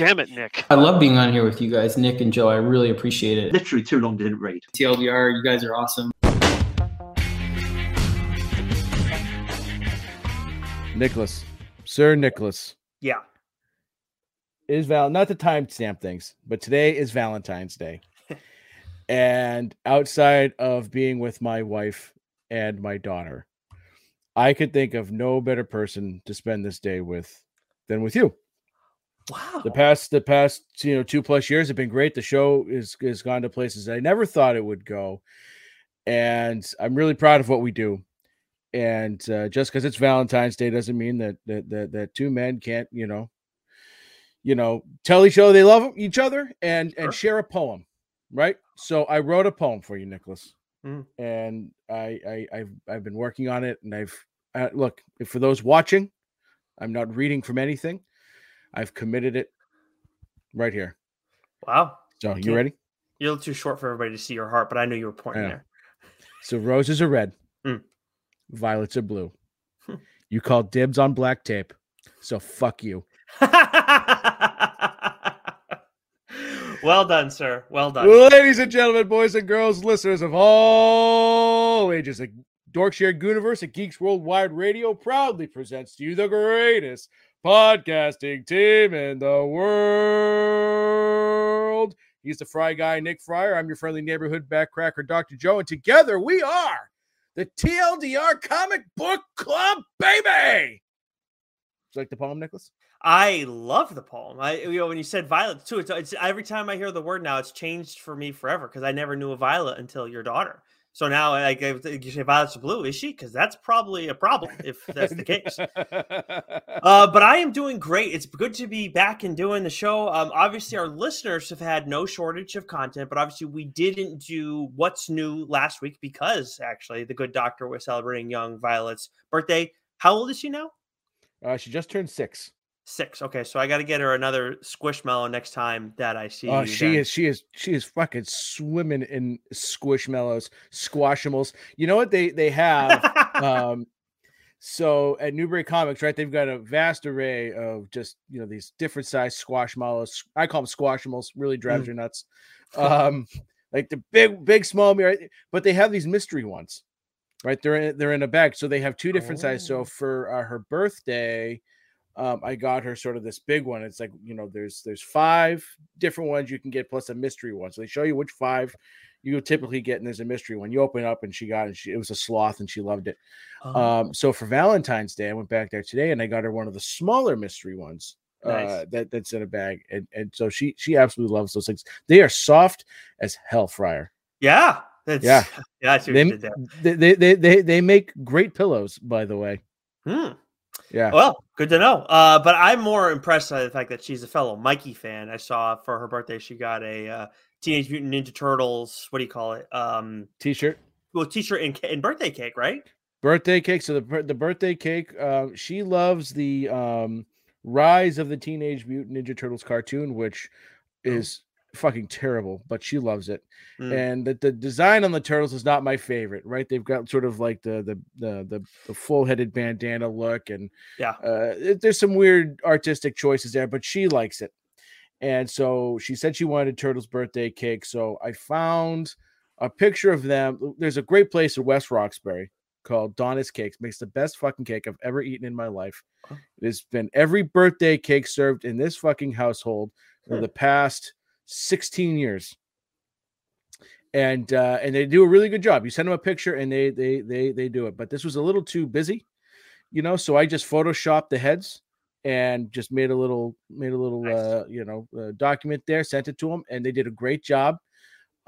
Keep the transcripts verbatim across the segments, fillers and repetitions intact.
Damn it, Nick. I love being on here with you guys, Nick and Joe. I really appreciate it. Literally too long didn't read. T L D R, you guys are awesome. Nicholas. Sir Nicholas. Yeah. It is Val, not to timestamp things, but today is Valentine's Day. And outside of being with my wife and my daughter, I could think of no better person to spend this day with than with you. Wow. The past, the past, you know, two plus years have been great. The show is has gone to places I never thought it would go. And I'm really proud of what we do. And uh, just because it's Valentine's Day doesn't mean that, that, that, that two men can't, you know, you know, tell each other they love each other and, sure. and share a poem. Right. So I wrote a poem for you, Nicholas. Mm. And I, I, I've, I've been working on it, and I've uh, look, for those watching, I'm not reading from anything. I've committed it right here. Wow. So you ready? You're a little too short for everybody to see your heart, but I knew you were pointing there. So roses are red. Mm. Violets are blue. Hmm. You call dibs on black tape. So fuck you. Well done, sir. Well done. Ladies and gentlemen, boys and girls, listeners of all ages, the Dorkshire Gooniverse at Geeks Worldwide Radio proudly presents to you the greatest podcasting team in the world. He's the Fry Guy, Nick Fryer. I'm your friendly neighborhood backcracker, Doctor Joe, and together we are the T L D R Comic Book Club, baby! Did you like the poem, Nicholas? I love the poem. I, you know, when you said Violet too, it's, it's every time I hear the word now, it's changed for me forever because I never knew a Violet until your daughter. So now, I, I, you say Violet's blue, is she? Because that's probably a problem if that's the case. uh, but I am doing great. It's good to be back and doing the show. Um, obviously, our listeners have had no shortage of content, but obviously we didn't do what's new last week because actually the good doctor was celebrating young Violet's birthday. How old is she now? Uh, she just turned six. Six. Okay, so I got to get her another Squishmallow next time that I see. Oh, she is, she is, she is fucking swimming in Squishmallows, Squashimals. You know what they they have? um, so at Newbury Comics, right? They've got a vast array of just you know these different sized Squashmallows. I call them Squashimals. Really drives mm. your nuts. Um, like the big, big, small, right? But they have these mystery ones, right? They're in, they're in a bag, so they have two different oh. sizes. So for uh, her birthday. Um, I got her sort of this big one. It's like, you know, there's there's five different ones you can get plus a mystery one. So they show you which five you typically get, and there's a mystery one. You open up, and she got it. She, it was a sloth, and she loved it. Oh. Um, so for Valentine's Day, I went back there today, and I got her one of the smaller mystery ones nice. uh, that, that's in a bag. And and so she she absolutely loves those things. They are soft as hell, Fryer. Yeah. That's, yeah. yeah that's they, they, they, they, they, they make great pillows, by the way. Hmm. Yeah. Well, good to know. Uh, but I'm more impressed by the fact that she's a fellow Mikey fan. I saw for her birthday she got a uh, Teenage Mutant Ninja Turtles. What do you call it? Um, t-shirt. Well, t-shirt and, and birthday cake, right? Birthday cake. So the the birthday cake. Uh, she loves the um, Rise of the Teenage Mutant Ninja Turtles cartoon, which is oh. fucking terrible, but she loves it. Mm. And the, the design on the turtles is not my favorite, right? They've got sort of like the the the the, the full-headed bandana look, and yeah, uh, it, there's some weird artistic choices there, but she likes it. And so she said she wanted a turtles birthday cake. So I found a picture of them. There's a great place in West Roxbury called Donna's Cakes. Makes the best fucking cake I've ever eaten in my life. Oh. It's been every birthday cake served in this fucking household hmm. for the past sixteen years, and uh and they do a really good job. You send them a picture and they they they they do it, but this was a little too busy, you know, so I just photoshopped the heads and just made a little made a little nice. uh you know uh, document there, sent it to them, and they did a great job.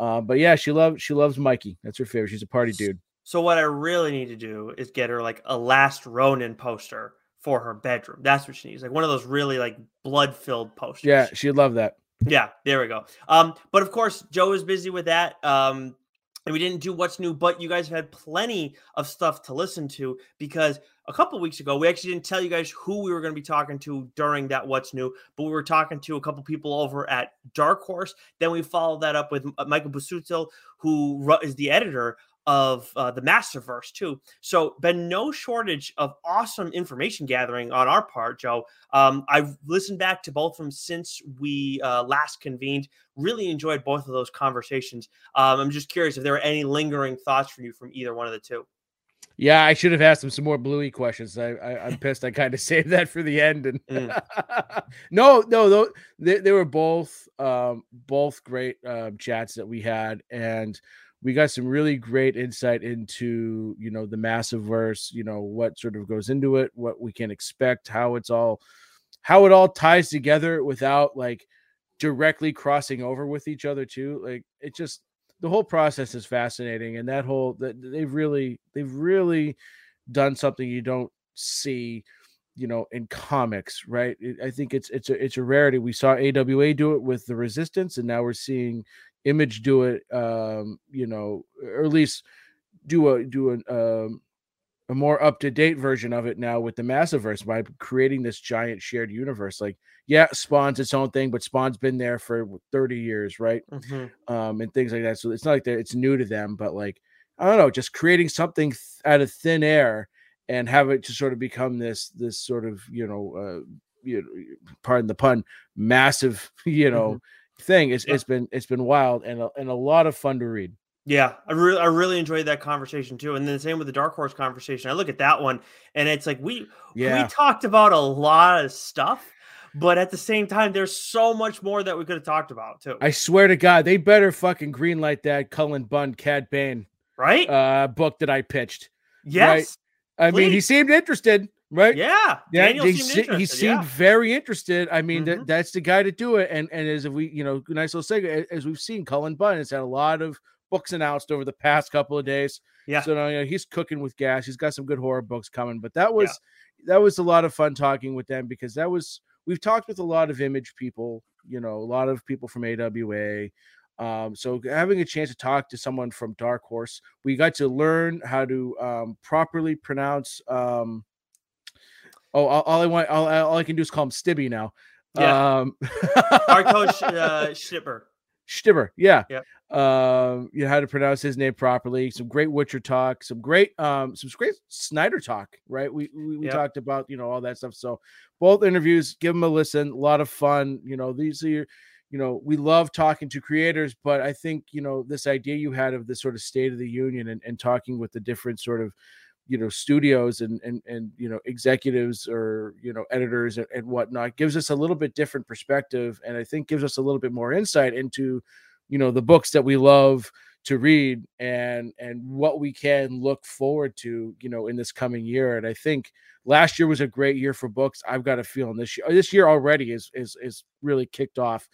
Uh but yeah, she loves she loves Mikey. That's her favorite. She's a party dude. So what I really need to do is get her like a Last Ronin poster for her bedroom. That's what she needs, like one of those really like blood-filled posters. Yeah, she'd love that. Yeah, there we go. Um, but of course, Joe is busy with that. Um, and we didn't do what's new, but you guys have had plenty of stuff to listen to because a couple weeks ago, we actually didn't tell you guys who we were going to be talking to during that what's new, but we were talking to a couple people over at Dark Horse. Then we followed that up with Michael Busuttil, who is the editor of uh, the Masterverse too. So been no shortage of awesome information gathering on our part, Joe. Um, I've listened back to both of them since we uh, last convened. Really enjoyed both of those conversations. Um, I'm just curious if there were any lingering thoughts from you from either one of the two. Yeah, I should have asked him some more Bluey questions. I, I, I'm pissed. I kind of saved that for the end. And mm. no, no, no, they, they were both um, both great uh, chats that we had, and we got some really great insight into, you know, the Masterverse, you know, what sort of goes into it, what we can expect, how it's all, how it all ties together without like directly crossing over with each other too. Like it just, the whole process is fascinating, and that whole that they've really they've really done something you don't see, you know, in comics, right? I think it's it's a it's a rarity. We saw A W A do it with the Resistance, and now we're seeing Image do it, um, you know, or at least do a do an um, a more up to date version of it now with the Masterverse by creating this giant shared universe. Like, yeah, Spawn's its own thing, but Spawn's been there for thirty years, right? Mm-hmm. Um, and things like that. So it's not like it's new to them, but like, I don't know, just creating something th- out of thin air and have it to sort of become this, this sort of, you know, uh, you know, pardon the pun, massive, you know, mm-hmm. thing. It's yeah. it's been it's been wild and a, and a lot of fun to read. Yeah, I really, I really enjoyed that conversation too, and then the same with the Dark Horse conversation. I look at that one, and it's like we yeah. we talked about a lot of stuff, but at the same time, there's so much more that we could have talked about too. I swear to God, they better fucking greenlight that Cullen Bunn, Cad Bane, right? Uh, book that I pitched. Yes, right? I please. mean, he seemed interested, right? Yeah, yeah Daniel seemed se- interested. He seemed yeah. very interested. I mean, mm-hmm. that, that's the guy to do it. And and as if we, you know, nice little segment. As we've seen, Cullen Bunn has had a lot of books announced over the past couple of days. Yeah. So now, you know, he's cooking with gas. He's got some good horror books coming, but that was, yeah. that was a lot of fun talking with them, because that was, we've talked with a lot of Image people, you know, a lot of people from A W A. Um, so having a chance to talk to someone from Dark Horse, we got to learn how to um, properly pronounce. Um, oh, all, all I want, all, all I can do is call him Stibby now. Yeah. Um, Our coach, uh, Schipper. Schipper, yeah. Yep. Um, you know how to pronounce his name properly. Some great Witcher talk, some great, um, some great Snyder talk, right? We we, we yep. talked about, you know, all that stuff. So both interviews, give them a listen. A lot of fun. You know, these are, your, you know, we love talking to creators, but I think, you know, this idea you had of this sort of State of the Union and, and talking with the different sort of, you know, studios and, and, and, you know, executives or, you know, editors and, and whatnot gives us a little bit different perspective. And I think gives us a little bit more insight into, you know, the books that we love to read and, and what we can look forward to, you know, in this coming year. And I think last year was a great year for books. I've got a feeling this year, this year already is, is, is really kicked off,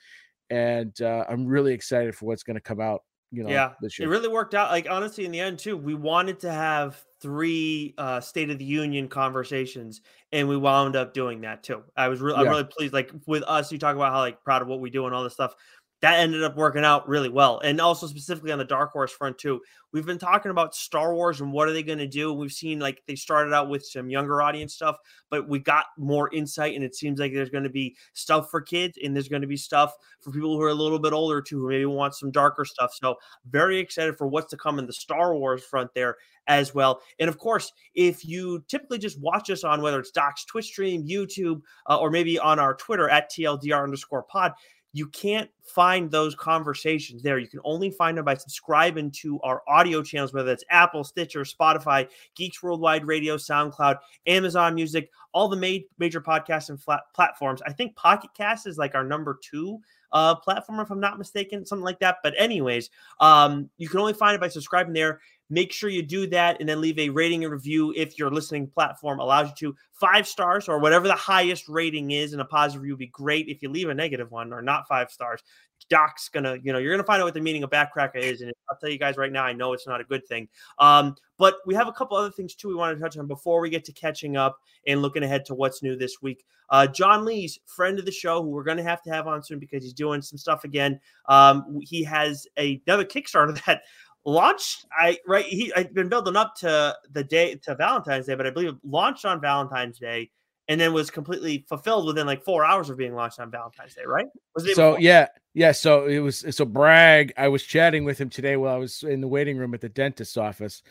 and uh, I'm really excited for what's going to come out. You know, yeah, this year. It really worked out. Like, honestly, in the end too, we wanted to have three uh, State of the Union conversations, and we wound up doing that too. I was really, yeah. I'm really pleased. Like with us, you talk about how like proud of what we do and all this stuff. That ended up working out really well. And also specifically on the Dark Horse front too, we've been talking about Star Wars and what are they going to do? We've seen like they started out with some younger audience stuff, but we got more insight, and it seems like there's going to be stuff for kids, and there's going to be stuff for people who are a little bit older too, who maybe want some darker stuff. So very excited for what's to come in the Star Wars front there as well. And of course, if you typically just watch us on whether it's Doc's Twitch stream, YouTube, uh, or maybe on our Twitter at T L D R underscore pod, you can't find those conversations there. You can only find them by subscribing to our audio channels, whether that's Apple, Stitcher, Spotify, Geeks Worldwide Radio, SoundCloud, Amazon Music, all the ma- major podcasts and flat platforms. I think Pocket Cast is like our number two uh, platform, if I'm not mistaken, something like that. But anyways, um, you can only find it by subscribing there. Make sure you do that, and then leave a rating and review if your listening platform allows you to. Five stars or whatever the highest rating is, and a positive review would be great. If you leave a negative one or not five stars, Doc's going to, you know, you're going to find out what the meaning of backcracker is. And I'll tell you guys right now, I know it's not a good thing. Um, but we have a couple other things too we want to touch on before we get to catching up and looking ahead to what's new this week. Uh, John Lee's friend of the show, who we're going to have to have on soon because he's doing some stuff again. Um, he has a, another Kickstarter that launched, I right he I've been building up to the day to Valentine's Day, but I believe it launched on Valentine's Day and then was completely fulfilled within like four hours of being launched on Valentine's Day, right? Was it so before? yeah, yeah. So it was. So Bragg, I was chatting with him today while I was in the waiting room at the dentist's office,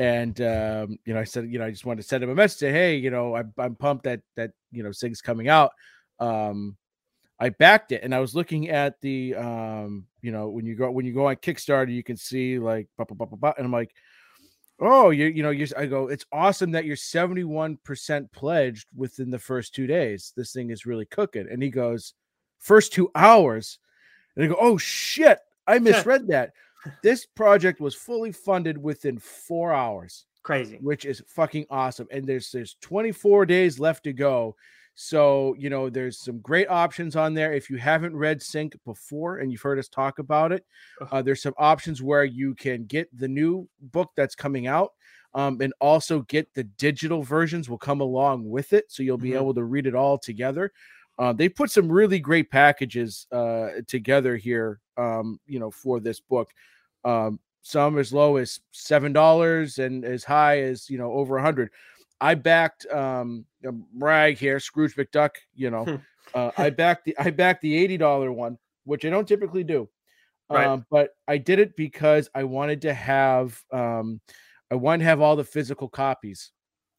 and um, you know, I said, you know, I just wanted to send him a message, say, hey, you know, I, I'm pumped that that you know, Zig's coming out. Um, I backed it, and I was looking at the um, you know, when you go when you go on Kickstarter, you can see like blah, blah, blah, blah, blah, and I'm like, oh, you you know, you're, I go, it's awesome that you're seventy-one percent pledged within the first two days. This thing is really cooking. And he goes, first two hours. And I go, oh, shit, I misread that. This project was fully funded within four hours. Crazy. Which is fucking awesome. And there's there's twenty-four days left to go. So, you know, there's some great options on there. If you haven't read Sync before and you've heard us talk about it, uh, there's some options where you can get the new book that's coming out, um, and also get the digital versions will come along with it. So you'll be mm-hmm. able to read it all together. Uh, they put some really great packages uh, together here, um, you know, for this book. Um, some as low as seven dollars and as high as, you know, over a hundred. I backed um Bragg here, Scrooge McDuck, you know. uh, I backed the I backed the eighty dollar one, which I don't typically do. Right. Um, but I did it because I wanted to have um I wanted to have all the physical copies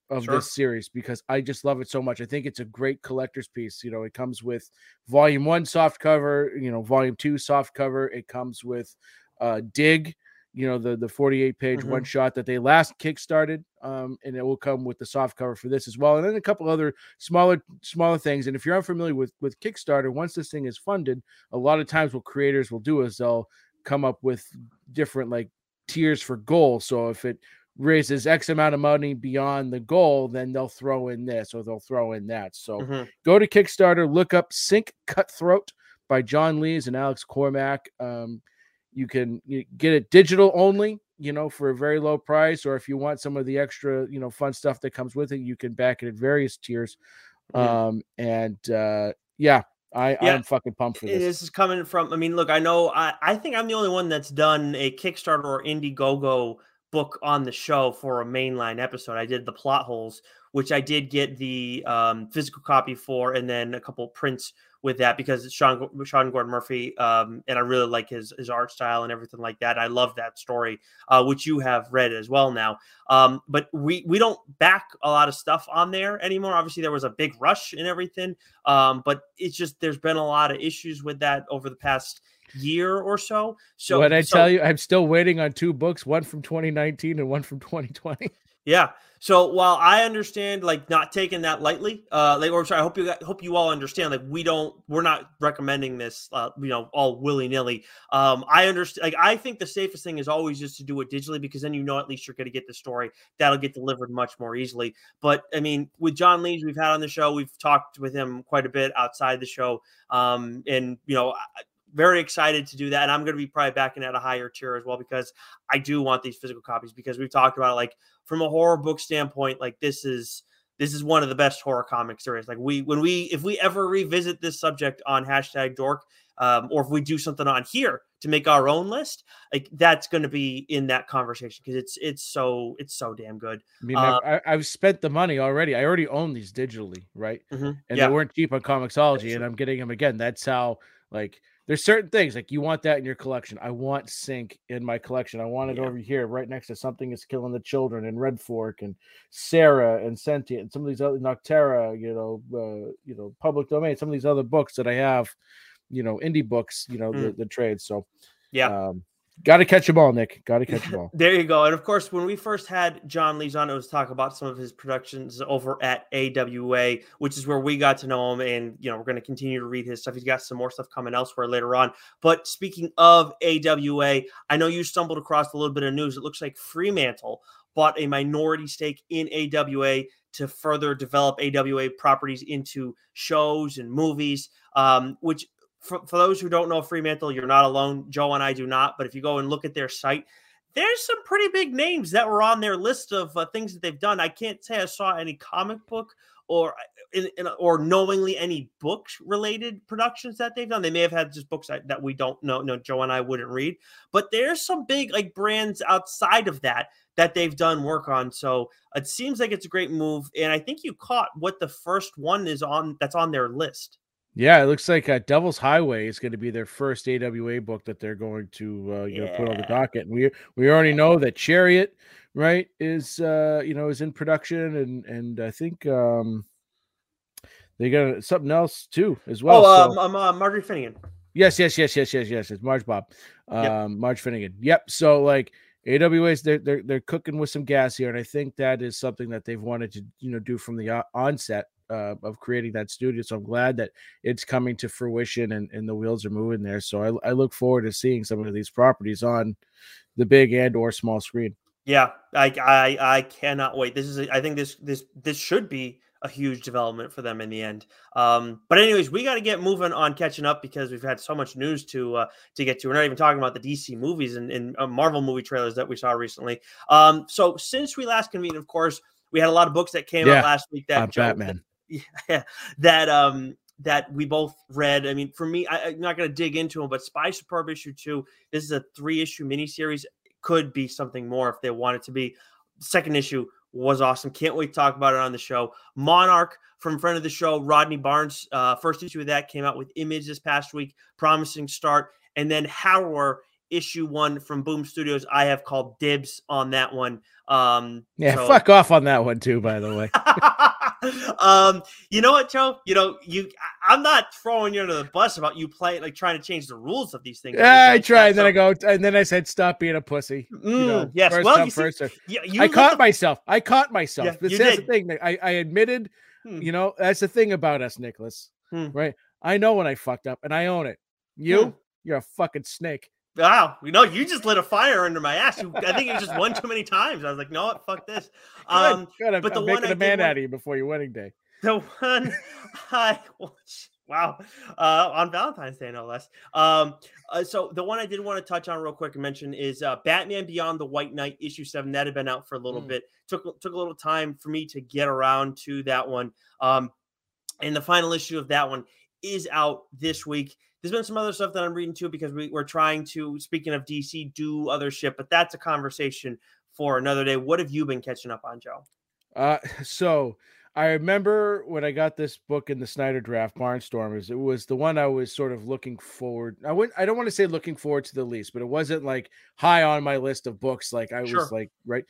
of sure. this series because I just love it so much. I think it's a great collector's piece. You know, it comes with volume one softcover, you know, volume two softcover, it comes with uh Dig. You know, the the forty-eight page mm-hmm. one shot that they last kickstarted, um, and it will come with the soft cover for this as well, and then a couple other smaller smaller things. And if you're unfamiliar with with Kickstarter, once this thing is funded, a lot of times what creators will do is they'll come up with different like tiers for goals. So if it raises X amount of money beyond the goal, then they'll throw in this or they'll throw in that. So mm-hmm. go to Kickstarter, look up "Sync Cutthroat" by John Lee and Alex Cormack. Um, You can you get it digital only, you know, for a very low price. Or if you want some of the extra, you know, fun stuff that comes with it, you can back it at various tiers. Yeah. Um, and uh, yeah, I, yeah, I'm fucking pumped for this. This is coming from, I mean, look, I know, I, I think I'm the only one that's done a Kickstarter or Indiegogo book on the show for a mainline episode. I did The Plot Holes, which I did get the um, physical copy for, and then a couple prints with that because it's Sean, Sean Gordon Murphy, um, and I really like his his art style and everything like that. I love that story, uh, which you have read as well now. Um, but we we don't back a lot of stuff on there anymore. Obviously, there was a big rush and everything, um, but it's just there's been a lot of issues with that over the past year or so. So what I so, tell you, I'm still waiting on two books, one from twenty nineteen and one from twenty twenty. Yeah. So while I understand like not taking that lightly, uh, like, or sorry, I hope you got, hope you all understand, like we don't, we're not recommending this, uh, you know, all willy nilly. Um, I understand. Like, I think the safest thing is always just to do it digitally because then, you know, at least you're going to get the story that'll get delivered much more easily. But I mean, with John Lee, we've had on the show, we've talked with him quite a bit outside the show. Um, and you know, I, very excited to do that. And I'm going to be probably backing at a higher tier as well, because I do want these physical copies, because we've talked about it, like from a horror book standpoint, like this is, this is one of the best horror comic series. Like we, when we, if we ever revisit this subject on hashtag dork, um, or if we do something on here to make our own list, like that's going to be in that conversation. Cause it's, it's so, it's so damn good. I mean, um, I've, I've spent the money already. I already own these digitally. Right. Mm-hmm, and yeah. they weren't cheap on comiXology, and I'm getting them again. That's how, like, there's certain things like you want that in your collection. I want Sync in my collection. I want it yeah. over here, right next to Something Is Killing the Children and Red Fork and Sarah and Sentient and some of these other Noctera, you know, uh, you know, Public Domain, some of these other books that I have, you know, indie books, you know, mm. the, the trades. So yeah. Um, Got to catch them all, Nick. Got to catch them all. There you go. And of course, when we first had John Lee on, it was talk about some of his productions over at A W A, which is where we got to know him. And, you know, we're going to continue to read his stuff. He's got some more stuff coming elsewhere later on. But speaking of A W A, I know you stumbled across a little bit of news. It looks like Fremantle bought a minority stake in A W A to further develop A W A properties into shows and movies, um, which For, for those who don't know Fremantle, you're not alone. Joe and I do not. But if you go and look at their site, there's some pretty big names that were on their list of uh, things that they've done. I can't say I saw any comic book or in, in, or knowingly any book related productions that they've done. They may have had just books that, that we don't know. No, Joe and I wouldn't read, but there's some big like brands outside of that that they've done work on. So it seems like it's a great move. And I think you caught what the first one is on that's on their list. Yeah, it looks like uh, Devil's Highway is going to be their first A W A book that they're going to uh, you yeah. know, put on the docket. And we we already know that Chariot, right, is uh, you know is in production, and and I think um, they got something else too as well. Oh, so. um, uh, Marjorie Finnegan. Yes, yes, yes, yes, yes, yes. It's Marge Bob, um, yep. Marge Finnegan. Yep. So like A W A's, they're they're they're cooking with some gas here, and I think that is something that they've wanted to you know do from the onset. Uh, of creating that studio. So I'm glad that it's coming to fruition and, and the wheels are moving there. So I, I look forward to seeing some of these properties on the big and or small screen. Yeah, I I, I cannot wait. This is a, I think this this this should be a huge development for them in the end. Um, but anyways, we got to get moving on catching up because we've had so much news to uh, to get to. We're not even talking about the D C movies and, and uh, Marvel movie trailers that we saw recently. Um, so since we last convened, of course, we had a lot of books that came yeah, out last week. That uh, Joe, Batman. Yeah, that um that we both read. I mean, for me, I, I'm not going to dig into them, but Spy Superb issue two. This is a three issue miniseries. Could be something more if they want it to be. Second issue was awesome. Can't wait to talk about it on the show. Monarch from friend of the show Rodney Barnes. Uh, first issue of that came out with Image this past week. Promising start. And then Howler issue one from Boom Studios. I have called dibs on that one. Um, yeah, so. Fuck off on that one too. By the way. Um, you know what, Joe? You know, you I'm not throwing you under the bus about you play like trying to change the rules of these things. Yeah, I try, and then I go, and then I said, "Stop being a pussy." Mm, you know, yes, first well, come, you see, first you, you I caught the... myself. I caught myself. Yeah, this is the thing. I I admitted. Hmm. You know, that's the thing about us, Nicholas. Hmm. Right? I know when I fucked up, and I own it. You, hmm. you're a fucking snake. Wow, you know, you just lit a fire under my ass. You, I think it was just one too many times. I was like, "No, what? Fuck this." Um, God, God, but I'm the making one a man out of you before your wedding day. The one I wow uh, on Valentine's Day, no less. Um, uh, so the one I did want to touch on real quick and mention is uh, Batman Beyond the White Knight issue seven. That had been out for a little mm. bit. Took took a little time for me to get around to that one. Um, and the final issue of that one is out this week. There's been some other stuff that I'm reading too, because we, we're trying to, speaking of D C, do other shit, but that's a conversation for another day. What have you been catching up on, Joe? Uh, so I remember when I got this book in the Snyder draft, Barnstormers, it was the one I was sort of looking forward. I wouldn't, I don't want to say looking forward to the least, but it wasn't like high on my list of books. Like I sure. was like, right.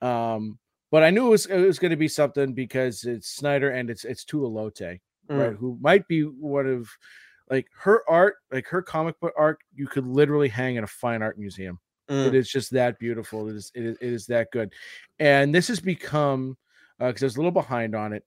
Um, but I knew it was, it was going to be something because it's Snyder and it's, it's Tula Lote, mm. right? Who might be one of, like her art, like her comic book art, you could literally hang in a fine art museum. Mm. It is just that beautiful. It is, it is, it is that good. And this has become, because uh, I was a little behind on it,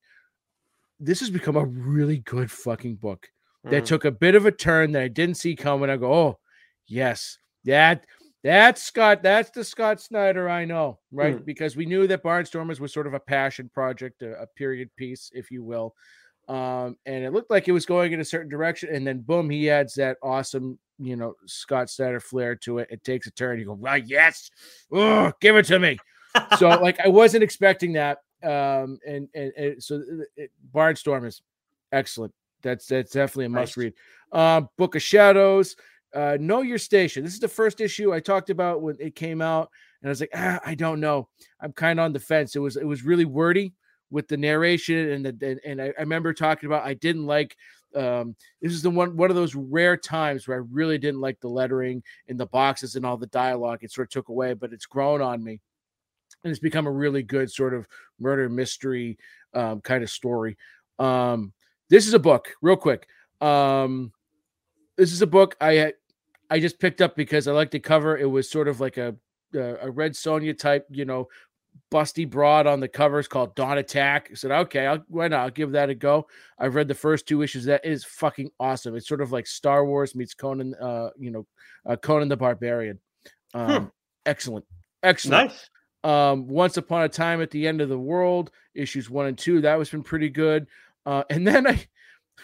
this has become a really good fucking book mm. that took a bit of a turn that I didn't see coming. I go, oh, yes, that that's Scott. That's the Scott Snyder I know, right? Mm. Because we knew that Barnstormers was sort of a passion project, a, a period piece, if you will. Um, and it looked like it was going in a certain direction, and then boom, he adds that awesome, you know, Scott Snyder flair to it. It takes a turn. You go, well, yes, oh, give it to me. So, like, I wasn't expecting that. Um, and and, and so, it, Barnstorm is excellent. That's that's definitely a must read. Um, Book of Shadows, uh, Know Your Station. This is the first issue I talked about when it came out, and I was like, ah, I don't know. I'm kind of on the fence. It was it was really wordy with the narration and the, and, and I, I remember talking about, I didn't like, um, this is the one, one of those rare times where I really didn't like the lettering in the boxes and all the dialogue. It sort of took away, but it's grown on me and it's become a really good sort of murder mystery, um, kind of story. Um, this is a book real quick. Um, this is a book I, I just picked up because I liked the cover. It was sort of like a, a Red Sonia type, you know, busty broad on the covers called Dawn Attack. I said, okay, I'll, why not? I'll give that a go. I've read the first two issues. That is fucking awesome. It's sort of like Star Wars meets Conan, uh, you know, uh, Conan the Barbarian. Um, hmm. Excellent. Excellent. Nice. Um, Once Upon a Time at the End of the World, issues one and two. That was been pretty good. Uh, and then I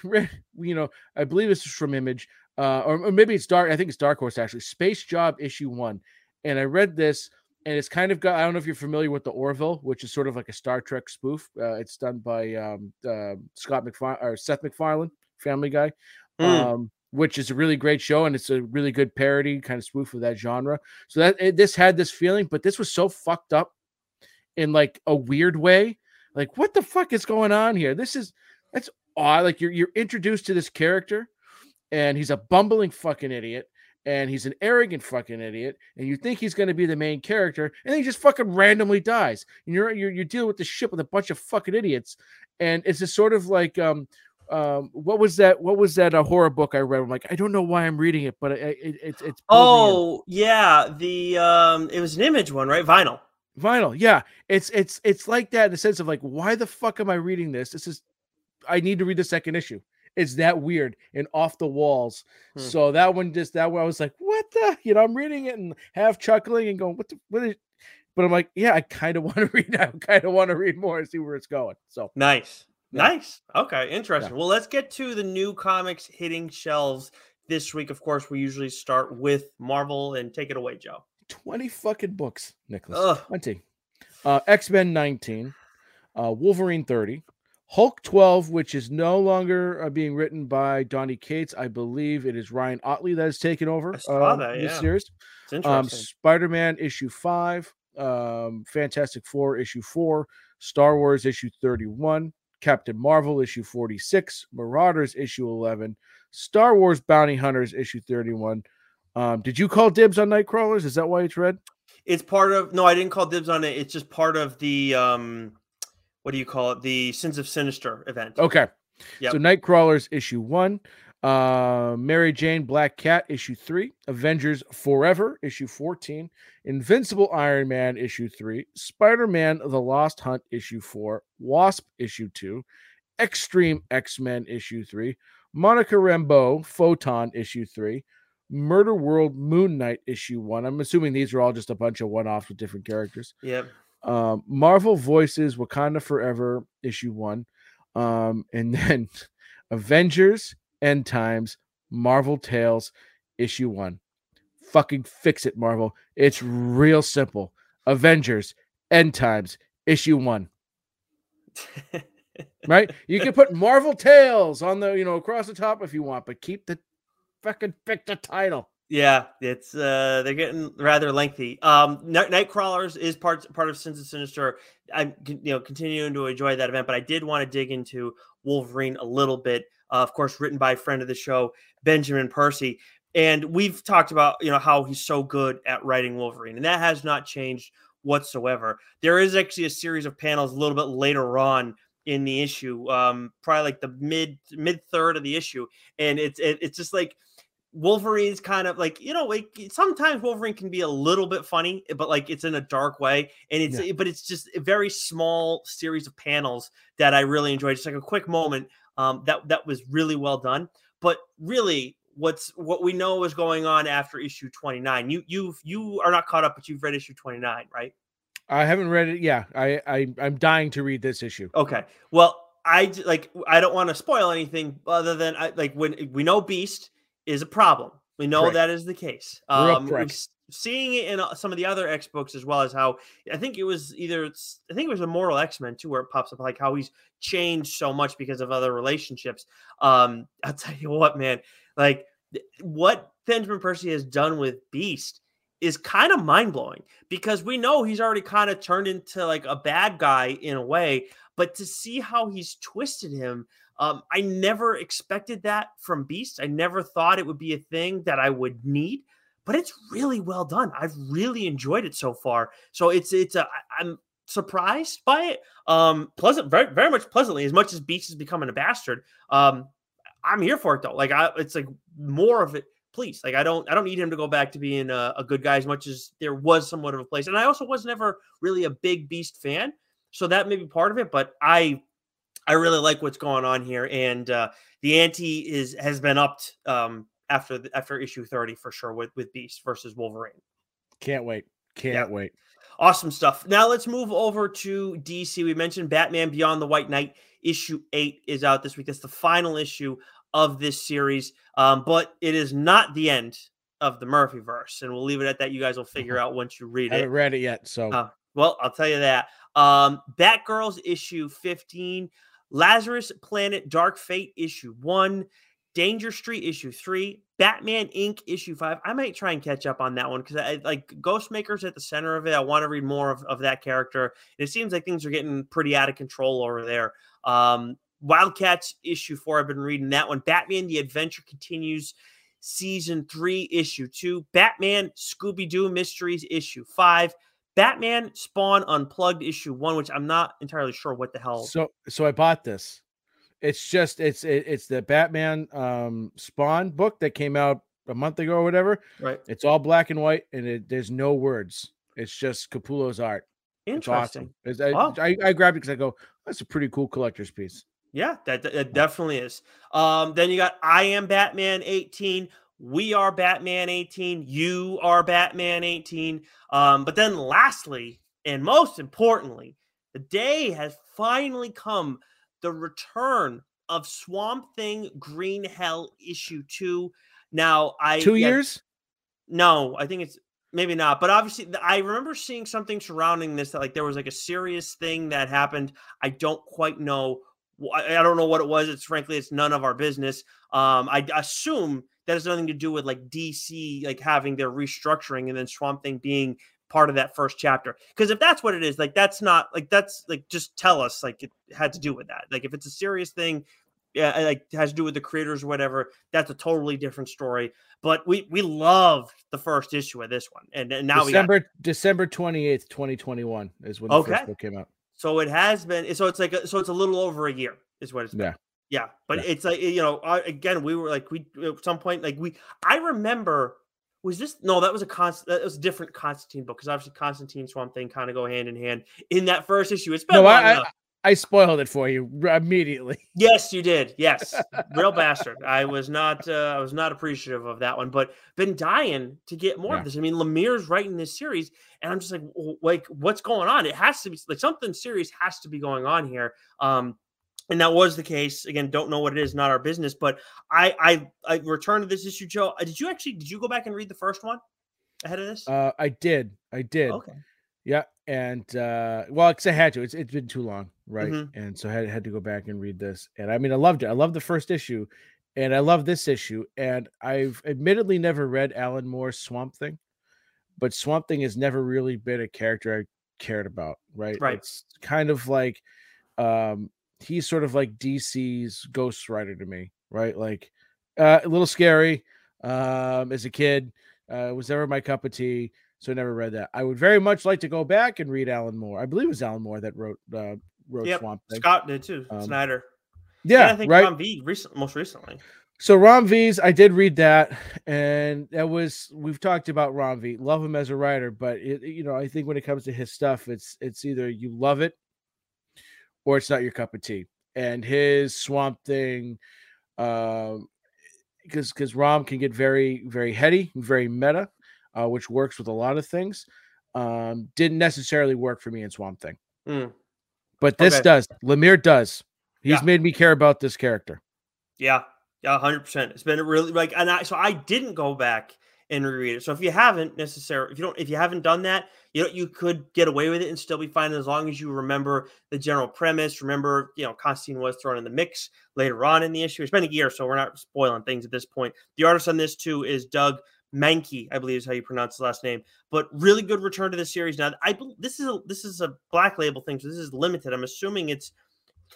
read, you know, I believe this is from Image, uh, or, or maybe it's Dark. I think it's Dark Horse, actually. Space Job, issue one. And I read this And it's kind of got, I don't know if you're familiar with the Orville, which is sort of like a Star Trek spoof. Uh, it's done by um, uh, Scott McFarlane or Seth MacFarlane, Family Guy, mm. um, which is a really great show. And it's a really good parody kind of spoof of that genre. So that it, this had this feeling, but this was so fucked up in like a weird way. Like, what the fuck is going on here? This is, that's odd. Like you're, you're introduced to this character and he's a bumbling fucking idiot. And he's an arrogant fucking idiot, and you think he's going to be the main character, and then he just fucking randomly dies. And you're you're you're dealing with the ship with a bunch of fucking idiots, and it's just sort of like um um what was that what was that a horror book I read? I'm like, I don't know why I'm reading it, but it, it, it's it's oh yeah the um it was an Image one, right? Vinyl. Vinyl, yeah. It's it's it's like that in the sense of like, why the fuck am I reading this? This is I need to read the second issue. It's that weird and off the walls. Hmm. So that one, just that one, I was like, what the, you know, I'm reading it and half chuckling and going, what the, what is, but I'm like, yeah, I kind of want to read. I kind of want to read more and see where it's going. So nice. Yeah. Nice. Okay. Interesting. Yeah. Well, let's get to the new comics hitting shelves this week. Of course, we usually start with Marvel, and take it away, Joe. twenty fucking books, Nicholas. Ugh. twenty. Uh, X-Men nineteen, uh, Wolverine thirty, Hulk twelve, which is no longer uh, being written by Donny Cates. I believe it is Ryan Otley that has taken over uh, that, this yeah. series. It's interesting. Um, Spider-Man issue five, um, Fantastic Four issue four, Star Wars issue thirty-one, Captain Marvel issue forty-six, Marauders issue eleven, Star Wars Bounty Hunters issue thirty-one. Um, did you call dibs on Nightcrawlers? Is that why it's read? It's part of, no, I didn't call dibs on it. It's just part of the... Um... What do you call it? The Sins of Sinister event. Okay. Yep. So Nightcrawlers issue one, uh, Mary Jane Black Cat issue three, Avengers Forever issue fourteen, Invincible Iron Man issue three, Spider-Man The Lost Hunt issue four, Wasp issue two, Extreme X-Men issue three, Monica Rambeau Photon issue three, Murder World Moon Knight issue one. I'm assuming these are all just a bunch of one-offs with different characters. Yep. Um, Marvel Voices Wakanda Forever issue one, um, and then Avengers End Times Marvel Tales issue one. Fucking fix it, Marvel. It's real simple. Avengers End Times issue one. Right? You can put Marvel Tales on the, you know, across the top if you want, but keep the fucking pick the title. Yeah, it's uh, they're getting rather lengthy. Um, Nightcrawlers is part part of Sins of Sinister. I'm you know continuing to enjoy that event, but I did want to dig into Wolverine a little bit. Uh, of course, written by a friend of the show, Benjamin Percy, and we've talked about you know how he's so good at writing Wolverine, and that has not changed whatsoever. There is actually a series of panels a little bit later on in the issue, um, probably like the mid mid third of the issue, and it's it, it's just like. Wolverine's kind of like, you know, like sometimes Wolverine can be a little bit funny, but like it's in a dark way. And it's, yeah. but it's just a very small series of panels that I really enjoyed. Just like a quick moment um, that, that was really well done. But really what's, what we know is going on after issue twenty-nine, you, you've, you are not caught up, but you've read issue twenty-nine, right? I haven't read it. Yeah. I, I I'm dying to read this issue. Okay. Well, I like, I don't want to spoil anything other than I like when we know Beast is a problem. We know correct. That is the case. Um, we're seeing it in some of the other X books as well as how I think it was either I think it was Immortal X-Men too where it pops up like how he's changed so much because of other relationships. Um, I'll tell you what, man, like what Benjamin Percy has done with Beast is kind of mind-blowing because we know he's already kind of turned into like a bad guy in a way, but to see how he's twisted him, Um, I never expected that from Beast. I never thought it would be a thing that I would need, but it's really well done. I've really enjoyed it so far. So it's it's a, I'm surprised by it. Um, pleasant, very, very much pleasantly. As much as Beast is becoming a bastard, um, I'm here for it though. Like I, it's like more of it, please. Like I don't I don't need him to go back to being a, a good guy as much as there was somewhat of a place. And I also was never really a big Beast fan, so that may be part of it. But I. I really like what's going on here, and uh, the ante is has been upped um, after the, after issue thirty for sure with, with Beast versus Wolverine. Can't wait! Can't yeah. wait! Awesome stuff. Now let's move over to D C. We mentioned Batman Beyond the White Knight issue eight is out this week. That's the final issue of this series, um, but it is not the end of the Murphyverse, and we'll leave it at that. You guys will figure out once you read it. I haven't read it yet, so. Uh, well, I'll tell you that. Um, Batgirl's issue fifteen, Lazarus Planet Dark Fate issue one, Danger Street issue three, Batman Incorporated issue five. I might try and catch up on that one because I like Ghostmaker's at the center of it. I want to read more of, of that character. And it seems like things are getting pretty out of control over there. Um, Wildcats issue four. I've been reading that one. Batman The Adventure Continues season three issue two. Batman Scooby-Doo Mysteries issue five. Batman Spawn Unplugged issue one, which I'm not entirely sure what the hell. So, so I bought this. It's just it's it, it's the Batman um, Spawn book that came out a month ago or whatever. Right. It's all black and white, and it, there's no words. It's just Capullo's art. Interesting. It's awesome. oh. I, I I grabbed it because I go, that's a pretty cool collector's piece. Yeah, that, that definitely is. Um, then you got I Am Batman eighteen. We Are Batman eighteen. You Are Batman eighteen. Um, but then lastly, and most importantly, the day has finally come. The return of Swamp Thing Green Hell issue two. Now, I two yeah, years? No, I think it's maybe not. But obviously, I remember seeing something surrounding this that like there was like a serious thing that happened. I don't quite know. I don't know what it was. It's frankly, it's none of our business. Um, I assume that has nothing to do with like D C like having their restructuring and then Swamp Thing being part of that first chapter, because if that's what it is, like that's not like that's like just tell us like it had to do with that. Like if it's a serious thing, yeah, like it has to do with the creators or whatever, that's a totally different story. But we we love the first issue of this one, and, and now December we got... December twenty-eighth twenty twenty-one is when the okay. first book came out. So it has been. So it's like a, so it's a little over a year is what it's been. Yeah. Yeah, but yeah. It's like, you know, again, we were like we at some point like we I remember. Was this no? That was a const, that was a different Constantine book because obviously Constantine Swamp Thing kind of go hand in hand in that first issue. It's been no, I, I, I spoiled it for you immediately. Yes, you did. Yes, real bastard. I was not. Uh, I was not appreciative of that one, but been dying to get more yeah. of this. I mean, Lemire's writing this series, and I'm just like, like, what's going on? It has to be like something serious has to be going on here. Um, And that was the case. Again, don't know what it is, not our business. But I, I, I returned to this issue, Joe. Did you actually? Did you go back and read the first one ahead of this? Uh, I did. I did. Okay. Yeah, and uh, well, because I had to. It's it's been too long, right? Mm-hmm. And so I had, had to go back and read this. And I mean, I loved it. I loved the first issue, and I love this issue. And I've admittedly never read Alan Moore's Swamp Thing, but Swamp Thing has never really been a character I cared about, right? Right. It's kind of like, um. he's sort of like D C's Ghost Rider to me, right? Like uh, a little scary um, as a kid. Uh, was never my cup of tea, so I never read that. I would very much like to go back and read Alan Moore. I believe it was Alan Moore that wrote uh, wrote yep. Swamp Thing. Scott did too. Um, Snyder. Yeah, and I think right? Ron V recent, most recently. So Ron V's, I did read that, and that was we've talked about Ron V. Love him as a writer, but it, you know, I think when it comes to his stuff, it's it's either you love it or it's not your cup of tea. And his Swamp Thing, because um, because Rom can get very, very heady, very meta, uh, which works with a lot of things, um, didn't necessarily work for me in Swamp Thing. Mm. But this okay. does. Lemire does. He's yeah. made me care about this character. Yeah, yeah, one hundred percent. It's been a really, like, and I, so I didn't go back and reread it. So if you haven't necessarily, if you don't, if you haven't done that, you know, you could get away with it and still be fine as long as you remember the general premise. Remember, you know, Constantine was thrown in the mix later on in the issue. It's been a year, so we're not spoiling things at this point. The artist on this too is Doug Mankey, I believe is how you pronounce his last name. But really good return to the series. Now, I this is a this is a Black Label thing, so this is limited. I'm assuming it's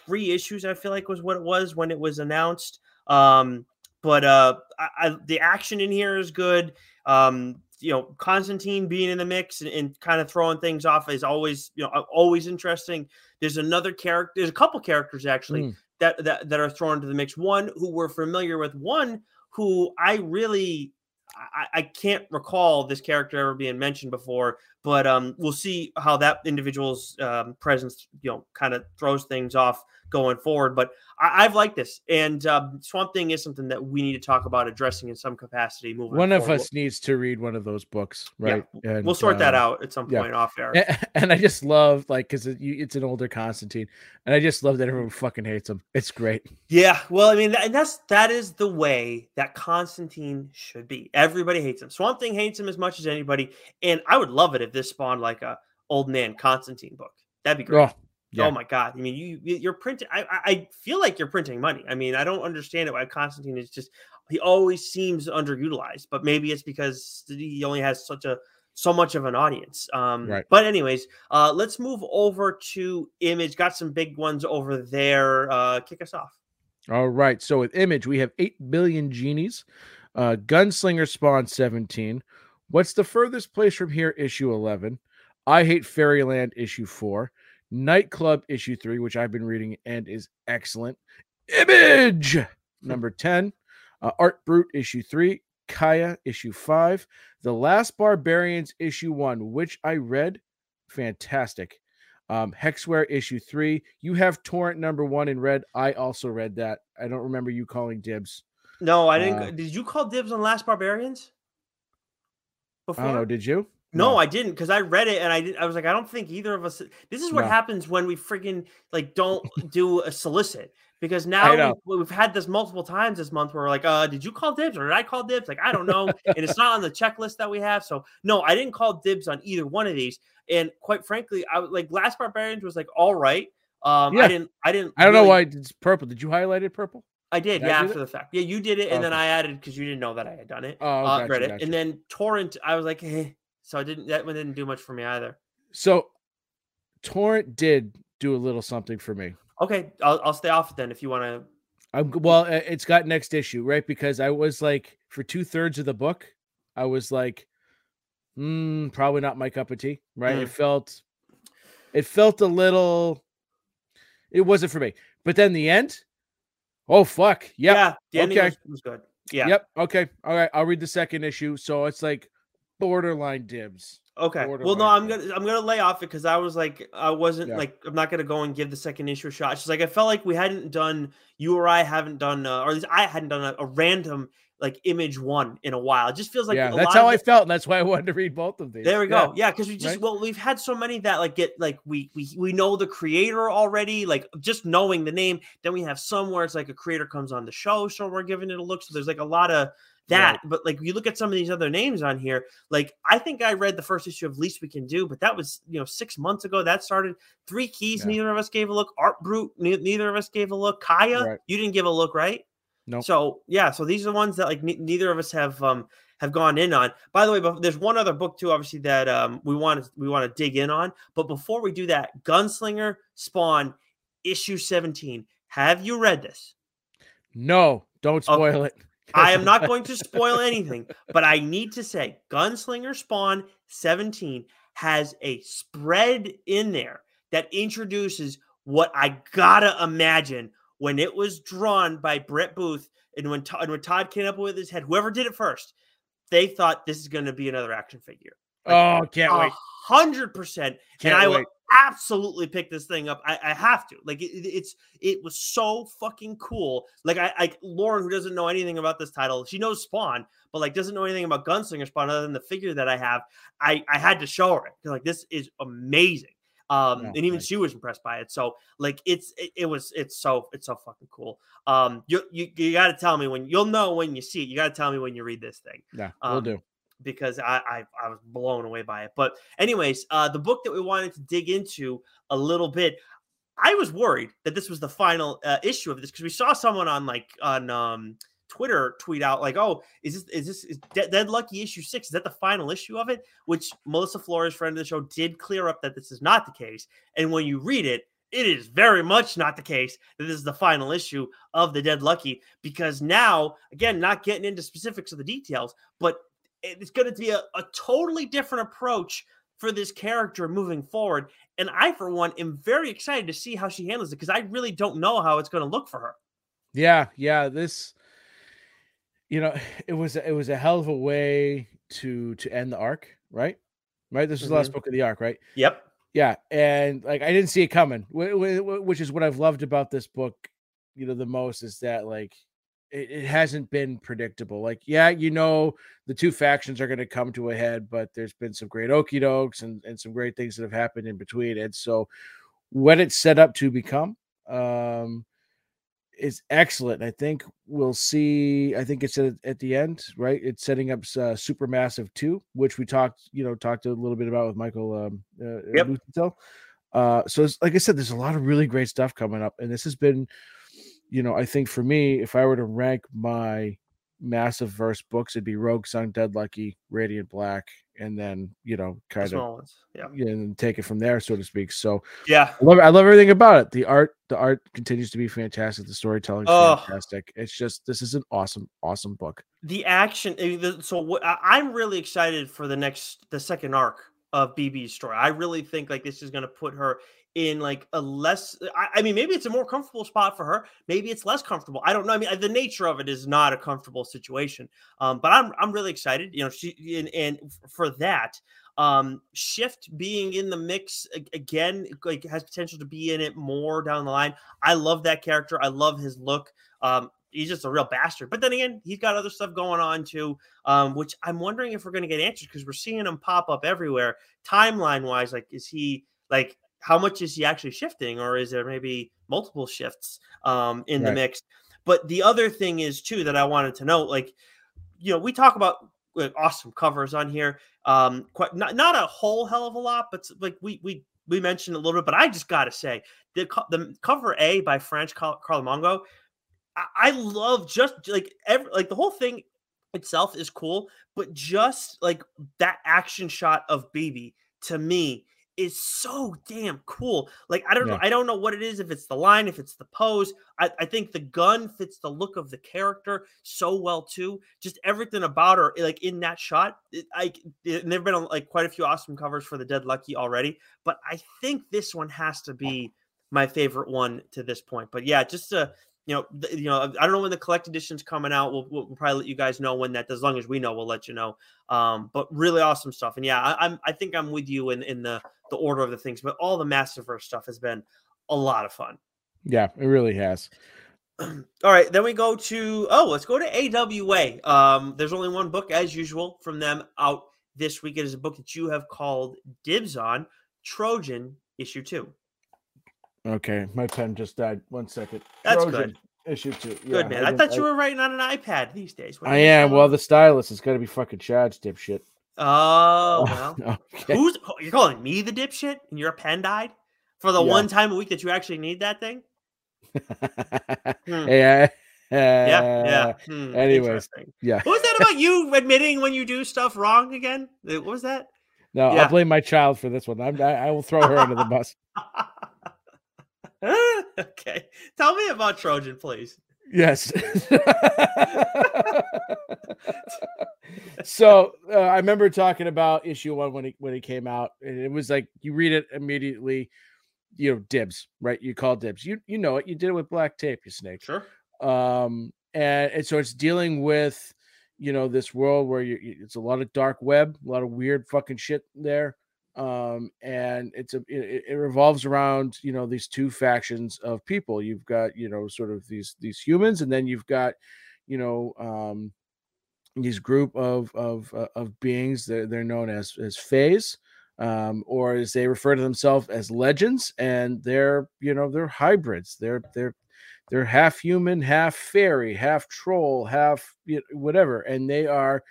three issues. I feel like was what it was when it was announced. Um, But uh, I, I, the action in here is good. Um, you know, Constantine being in the mix and, and kind of throwing things off is always, you know, always interesting. There's another character. There's a couple characters actually mm. that, that that are thrown into the mix. One who we're familiar with. One who I really I, I can't recall this character ever being mentioned before. But um, we'll see how that individual's um, presence, you know, kind of throws things off going forward. But I I've liked this, and um, Swamp Thing is something that we need to talk about addressing in some capacity moving One forward. Of us needs to read one of those books, right? Yeah. And, we'll sort uh, that out at some point yeah. off air. And, and I just love, like, because it, it's an older Constantine, and I just love that everyone fucking hates him. It's great. Yeah, well, I mean, and that's that is the way that Constantine should be. Everybody hates him. Swamp Thing hates him as much as anybody, and I would love it if this spawned like a old man Constantine book. That'd be great. Oh. Yeah. Oh my God. I mean, you, you're printing, I, I feel like you're printing money. I mean, I don't understand it. Why Constantine is just, he always seems underutilized, but maybe it's because he only has such a, so much of an audience. Um, right. But anyways, uh, let's move over to Image. Got some big ones over there. Uh, kick us off. All right. So with Image, we have eight billion Genies, uh, Gunslinger Spawn seventeen. What's the Furthest Place from Here? Issue eleven. I Hate Fairyland issue four. Nightclub issue three, which I've been reading and is excellent. Image number ten, uh, Art Brute issue three, Kaya issue five, The Last Barbarians issue one, which I read, fantastic. Um, Hexware issue three. You have Torrent number one in red. I also read that. I don't remember you calling dibs. No, I didn't. Uh, did you call dibs on Last Barbarians before? I don't know. Did you? No, no, I didn't, because I read it and I did, I was like, I don't think either of us. This is what no. happens when we freaking like don't do a solicit, because now we've, we've had this multiple times this month where we're like, uh, did you call dibs or did I call dibs? Like, I don't know. And it's not on the checklist that we have. So no, I didn't call dibs on either one of these. And quite frankly, I was like, Last Barbarians was like, all right. Um, yeah. I didn't, I didn't, I don't really... know why it's purple. Did you highlight it purple? I did, did yeah, I after it? the fact. Yeah, you did it. And okay. then I added, because you didn't know that I had done it. Oh, uh, gotcha, read it. Gotcha. And then Torrent, I was like, eh. So I didn't, that one didn't do much for me either. So Torrent did do a little something for me. Okay. I'll, I'll stay off then if you want to. I'm well, it's got next issue, right? Because I was like, for two thirds of the book, I was like, mm, probably not my cup of tea, right? Mm. It felt, it felt a little, it wasn't for me. But then the end, oh, fuck. Yep. Yeah. The okay. was good. Yeah. Yep. Okay. All right. I'll read the second issue. So it's like, borderline dibs. Okay. Borderline well, no, I'm gonna I'm gonna lay off it, because I was like, I wasn't yeah. like I'm not gonna go and give the second issue a shot. It's just like I felt like we hadn't done you or I haven't done uh, or at least I hadn't done a, a random like Image one in a while. It just feels like yeah, a that's lot how of I felt. And that's why I wanted to read both of these. There we go. Yeah, because yeah, we just right? well we've had so many that like get like we we we know the creator already. Like just knowing the name, then we have some where it's like a creator comes on the show, so we're giving it a look. So there's like a lot of. That, right. But like you look at some of these other names on here, like I think I read the first issue of Least We Can Do, but that was, you know, six months ago that started. Three Keys, yeah. neither of us gave a look. Art Brute, ne neither of us gave a look. Kaya, right. you didn't give a look, right? No. Nope. So yeah, so these are the ones that like ne neither of us have um have gone in on. By the way, but there's one other book too, obviously that um we want to we want to dig in on. But before we do that, Gunslinger Spawn issue seventeen. Have you read this? No, don't spoil okay. it. I am not going to spoil anything, but I need to say Gunslinger Spawn seventeen has a spread in there that introduces what I gotta imagine when it was drawn by Brett Booth and when, and when Todd came up with his head, whoever did it first, they thought this is going to be another action figure. Like, oh, can't wait. one hundred percent. And I wait. will absolutely pick this thing up. I, I have to. Like it, it's it was so fucking cool. Like I, I Lauren, who doesn't know anything about this title, she knows Spawn, but like doesn't know anything about Gunslinger Spawn other than the figure that I have. I I had to show her. Like this is amazing. Um, yeah, and even right. she was impressed by it. So like it's it, it was it's so it's so fucking cool. Um, you you you got to tell me when you'll know when you see it. You got to tell me when you read this thing. Yeah, um, we'll do. Because I, I I was blown away by it. But anyways, uh, the book that we wanted to dig into a little bit, I was worried that this was the final uh, issue of this, because we saw someone on like on um, Twitter tweet out like, oh, is this is this is De Dead Lucky issue six? Is that the final issue of it? Which Melissa Flores, friend of the show, did clear up that this is not the case. And when you read it, it is very much not the case that this is the final issue of the Dead Lucky, because now, again, not getting into specifics of the details, but it's going to be a, a totally different approach for this character moving forward. And I, for one, am very excited to see how she handles it, because I really don't know how it's going to look for her. Yeah. Yeah. This, you know, it was, it was a hell of a way to, to end the arc, right? right? This was mm-hmm. the last book of the arc, right? Yep. Yeah, and like I didn't see it coming, which is what I've loved about this book, you know, the most is that like it, it hasn't been predictable. Like, yeah, you know, the two factions are going to come to a head, but there's been some great okie dokes and, and some great things that have happened in between. And so, what it's set up to become um, is excellent. I think we'll see. I think it's at, at the end, right? It's setting up uh, Supermassive two, which we talked, you know, talked a little bit about with Michael. Um, uh, yep. uh So, it's, like I said, there's a lot of really great stuff coming up, and this has been. You know, I think for me, if I were to rank my Masterverse books, it'd be Rogue Sun, Dead Lucky, Radiant Black, and then, you know, kind the of yeah. yeah, and take it from there, so to speak. So yeah, I love, I love everything about it. The art, the art continues to be fantastic. The storytelling is oh. fantastic. It's just, this is an awesome, awesome book. The action. So I'm really excited for the next, the second arc of B B's story. I really think like this is going to put her in like a less, I mean, maybe it's a more comfortable spot for her. Maybe it's less comfortable. I don't know. I mean, the nature of it is not a comfortable situation. Um, but I'm I'm really excited, you know, she and, and for that um, Shift being in the mix again, like has potential to be in it more down the line. I love that character. I love his look. Um, he's just a real bastard. But then again, he's got other stuff going on too, um, which I'm wondering if we're going to get answers because we're seeing him pop up everywhere. Timeline wise, like is he like? How much is he actually shifting, or is there maybe multiple shifts um, in right. the mix? But the other thing is too, that I wanted to know, like, you know, we talk about like, awesome covers on here. Um, quite, not, not a whole hell of a lot, but like we, we, we mentioned a little bit, but I just got to say the, co the cover A by French Car Carlamongo. I, I love just like every, like the whole thing itself is cool, but just like that action shot of B B to me, is so damn cool. Like, I don't yeah. know. I don't know what it is. If it's the line, if it's the pose, I, I think the gun fits the look of the character so well too. Just everything about her, like in that shot, it, I, it, there've been like quite a few awesome covers for the Dead Lucky already, but I think this one has to be my favorite one to this point. But yeah, just to, you know, the, you know, I don't know when the collect edition's coming out. We'll, we'll, we'll probably let you guys know when that, as long as we know, we'll let you know. Um, but really awesome stuff. And yeah, I, I'm, I think I'm with you in, in the, the order of the things, but all the Masterverse stuff has been a lot of fun. Yeah, it really has. All right. Then we go to, oh, let's go to A W A. Um, there's only one book as usual from them out this week. It is a book that you have called dibs on, Trojan issue two. Okay, my pen just died. One second. That's Trojan, good. Issue two. Yeah, good man. I, I thought you were writing on an iPad these days. I am. Well, the stylus is going to be fucking charged, dipshit. Oh, well. Okay. Who's you're calling me the dipshit? And your pen died for the yeah. one time a week that you actually need that thing. hmm. Yeah. Uh, yeah, yeah. Hmm. Anyways, yeah. What was that about you admitting when you do stuff wrong again? What was that? No, yeah. I'll blame my child for this one. I'm, I, I will throw her under the bus. Okay, tell me about Trojan, please. Yes. So uh, I remember talking about issue one when it when it came out, and it was like you read it immediately, you know, dibs, right? You call dibs. You you know it. You did it with black tape, you snake. Sure. Um, and, and so it's dealing with, you know, this world where you, you, it's a lot of dark web, a lot of weird fucking shit there. Um, and it's a, it, it revolves around, you know, these two factions of people. You've got, you know, sort of these, these humans, and then you've got, you know, um, these group of, of, uh, of beings that they're known as, as fays, um, or as they refer to themselves as legends, and they're, you know, they're hybrids. They're, they're, they're half human, half fairy, half troll, half you know, whatever. And they are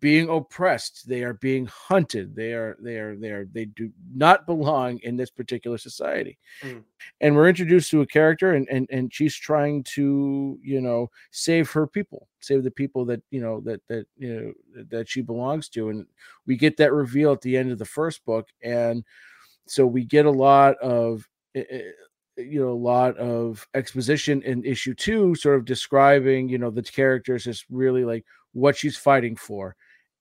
being oppressed, they are being hunted, they are they are they are they do not belong in this particular society. Mm. And we're introduced to a character, and and and she's trying to, you know, save her people, save the people that, you know, that that you know that she belongs to. And we get that reveal at the end of the first book, and so we get a lot of you know a lot of exposition in issue two, sort of describing, you know, the characters, just really like what she's fighting for,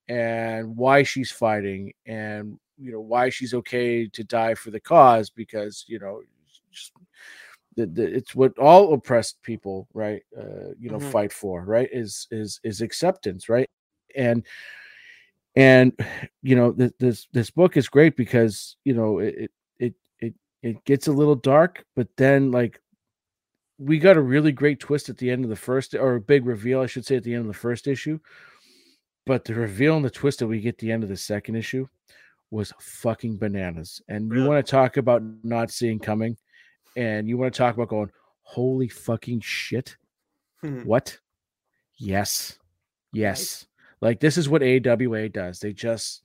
and why she's fighting, and, you know, why she's okay to die for the cause, because, you know, just the, the, it's what all oppressed people, right, uh, you know, mm-hmm. fight for, right, is, is, is acceptance, right? And And, you know, th- this this book is great because, you know, it it it it gets a little dark, but then, like, we got a really great twist at the end of the first, or a big reveal, I should say, at the end of the first issue. But the reveal and the twist that we get at the end of the second issue was fucking bananas. And you want to talk about not seeing coming, and you want to talk about going, holy fucking shit. Hmm. What? Yes. Yes. Right. Like, this is what A W A does. They just,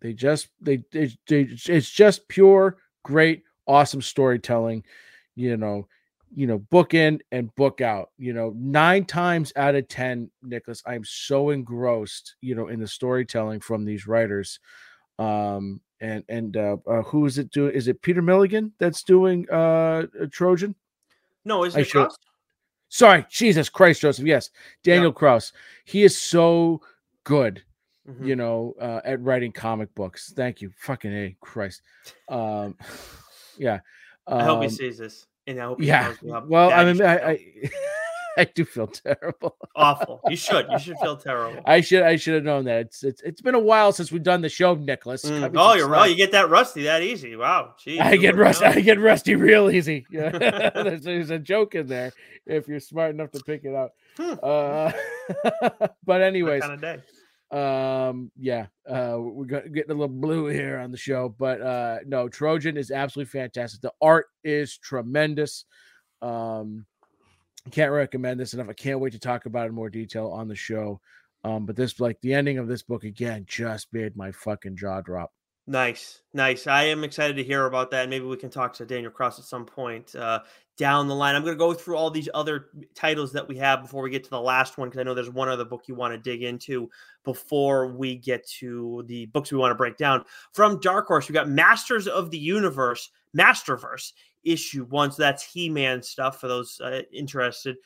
they just, they, they, they, it's just pure, great, awesome storytelling, you know, you know, book in and book out, you know, nine times out of ten, Nicholas, I'm so engrossed, you know, in the storytelling from these writers. Um, and, and, uh, uh who is it doing? Is it Peter Milligan that's doing, uh, Trojan? No, is it Krause? Sorry. Jesus Christ, Joseph. Yes. Daniel yeah. Krause. He is so good, mm-hmm. you know, uh, at writing comic books. Thank you. Fucking A Christ. Um, yeah. Um, I hope he sees this, and I hope he yeah. Well, well I mean, I, I, I do feel terrible. Awful. You should, you should feel terrible. I should, I should have known that. It's, it's, it's been a while since we've done the show, Nicholas. Mm. Oh, you're right. You get that rusty that easy. Wow. Jeez, I get rusty. I get rusty real easy. Yeah. there's, there's a joke in there if you're smart enough to pick it out. Hmm. Uh, but anyways, kind of day. Um, yeah, uh, we're getting a little blue here on the show, but uh, no, Trojan is absolutely fantastic. The art is tremendous. Um, can't recommend this enough. I can't wait to talk about it in more detail on the show. Um, but this, like, the ending of this book again, just made my fucking jaw drop. Nice, nice. I am excited to hear about that. Maybe we can talk to Daniel Krause at some point uh, down the line. I'm going to go through all these other titles that we have before we get to the last one, because I know there's one other book you want to dig into before we get to the books we want to break down. From Dark Horse, we've got Masters of the Universe, Masterverse, issue one. So that's He-Man stuff for those uh, interested.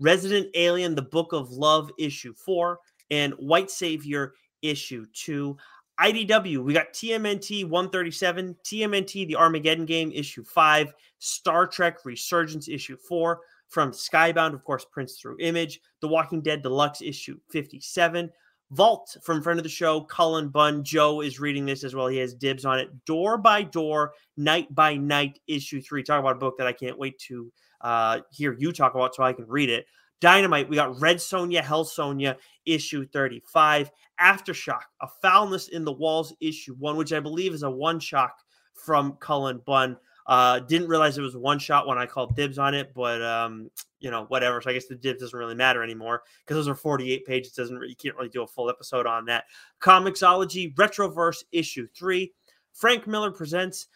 Resident Alien, The Book of Love, issue four, and White Savior, issue two. I D W, we got T M N T one thirty-seven, T M N T The Armageddon Game, issue five, Star Trek Resurgence, issue four, from Skybound, of course, prints through Image, The Walking Dead Deluxe, issue fifty-seven, Vault, from friend of the show, Cullen Bunn. Joe is reading this as well. He has dibs on it. Door by Door, Night by Night, issue three. Talk about a book that I can't wait to uh, hear you talk about so I can read it. Dynamite, we got Red Sonja, Hell Sonja, issue thirty-five. Aftershock, A Foulness in the Walls, issue one, which I believe is a one-shot from Cullen Bunn. Uh, didn't realize it was a one-shot when I called dibs on it, but, um, you know, whatever. So I guess the dibs doesn't really matter anymore because those are forty-eight pages. Doesn't really, you can't really do a full episode on that. comiXology, Retroverse, issue three. Frank Miller Presents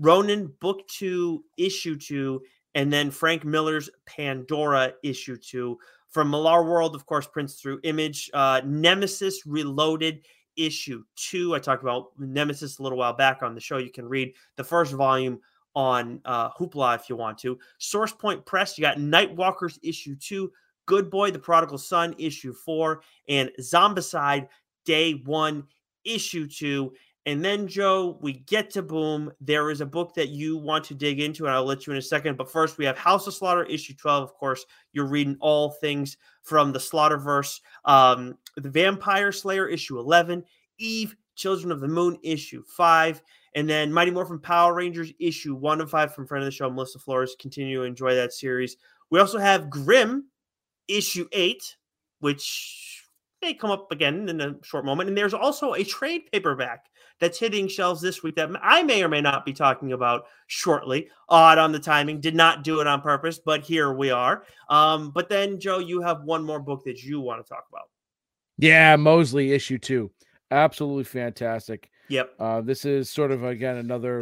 Ronin, book two, issue two. And then Frank Miller's Pandora, issue two. From Millar World, of course, prints through Image. Uh, Nemesis Reloaded, issue two. I talked about Nemesis a little while back on the show. You can read the first volume on uh, Hoopla if you want to. Source Point Press, you got Nightwalkers, issue two. Good Boy, The Prodigal Son, issue four. And Zombicide, Day one, issue two. And then, Joe, we get to Boom. There is a book that you want to dig into, and I'll let you in a second. But first, we have House of Slaughter, issue twelve. Of course, you're reading all things from the Slaughterverse. Um, the Vampire Slayer, issue eleven. Eve, Children of the Moon, issue five. And then Mighty Morphin Power Rangers, issue one and five, from friend of the show, Melissa Flores. Continue to enjoy that series. We also have Grimm, issue eight, which may come up again in a short moment. And there's also a trade paperback that's hitting shelves this week that I may or may not be talking about shortly. Odd on the timing. Did not do it on purpose, but here we are. Um, but then, Joe, you have one more book that you want to talk about. Yeah, Mosley, issue two. Absolutely fantastic. Yep. Uh, this is sort of, again, another...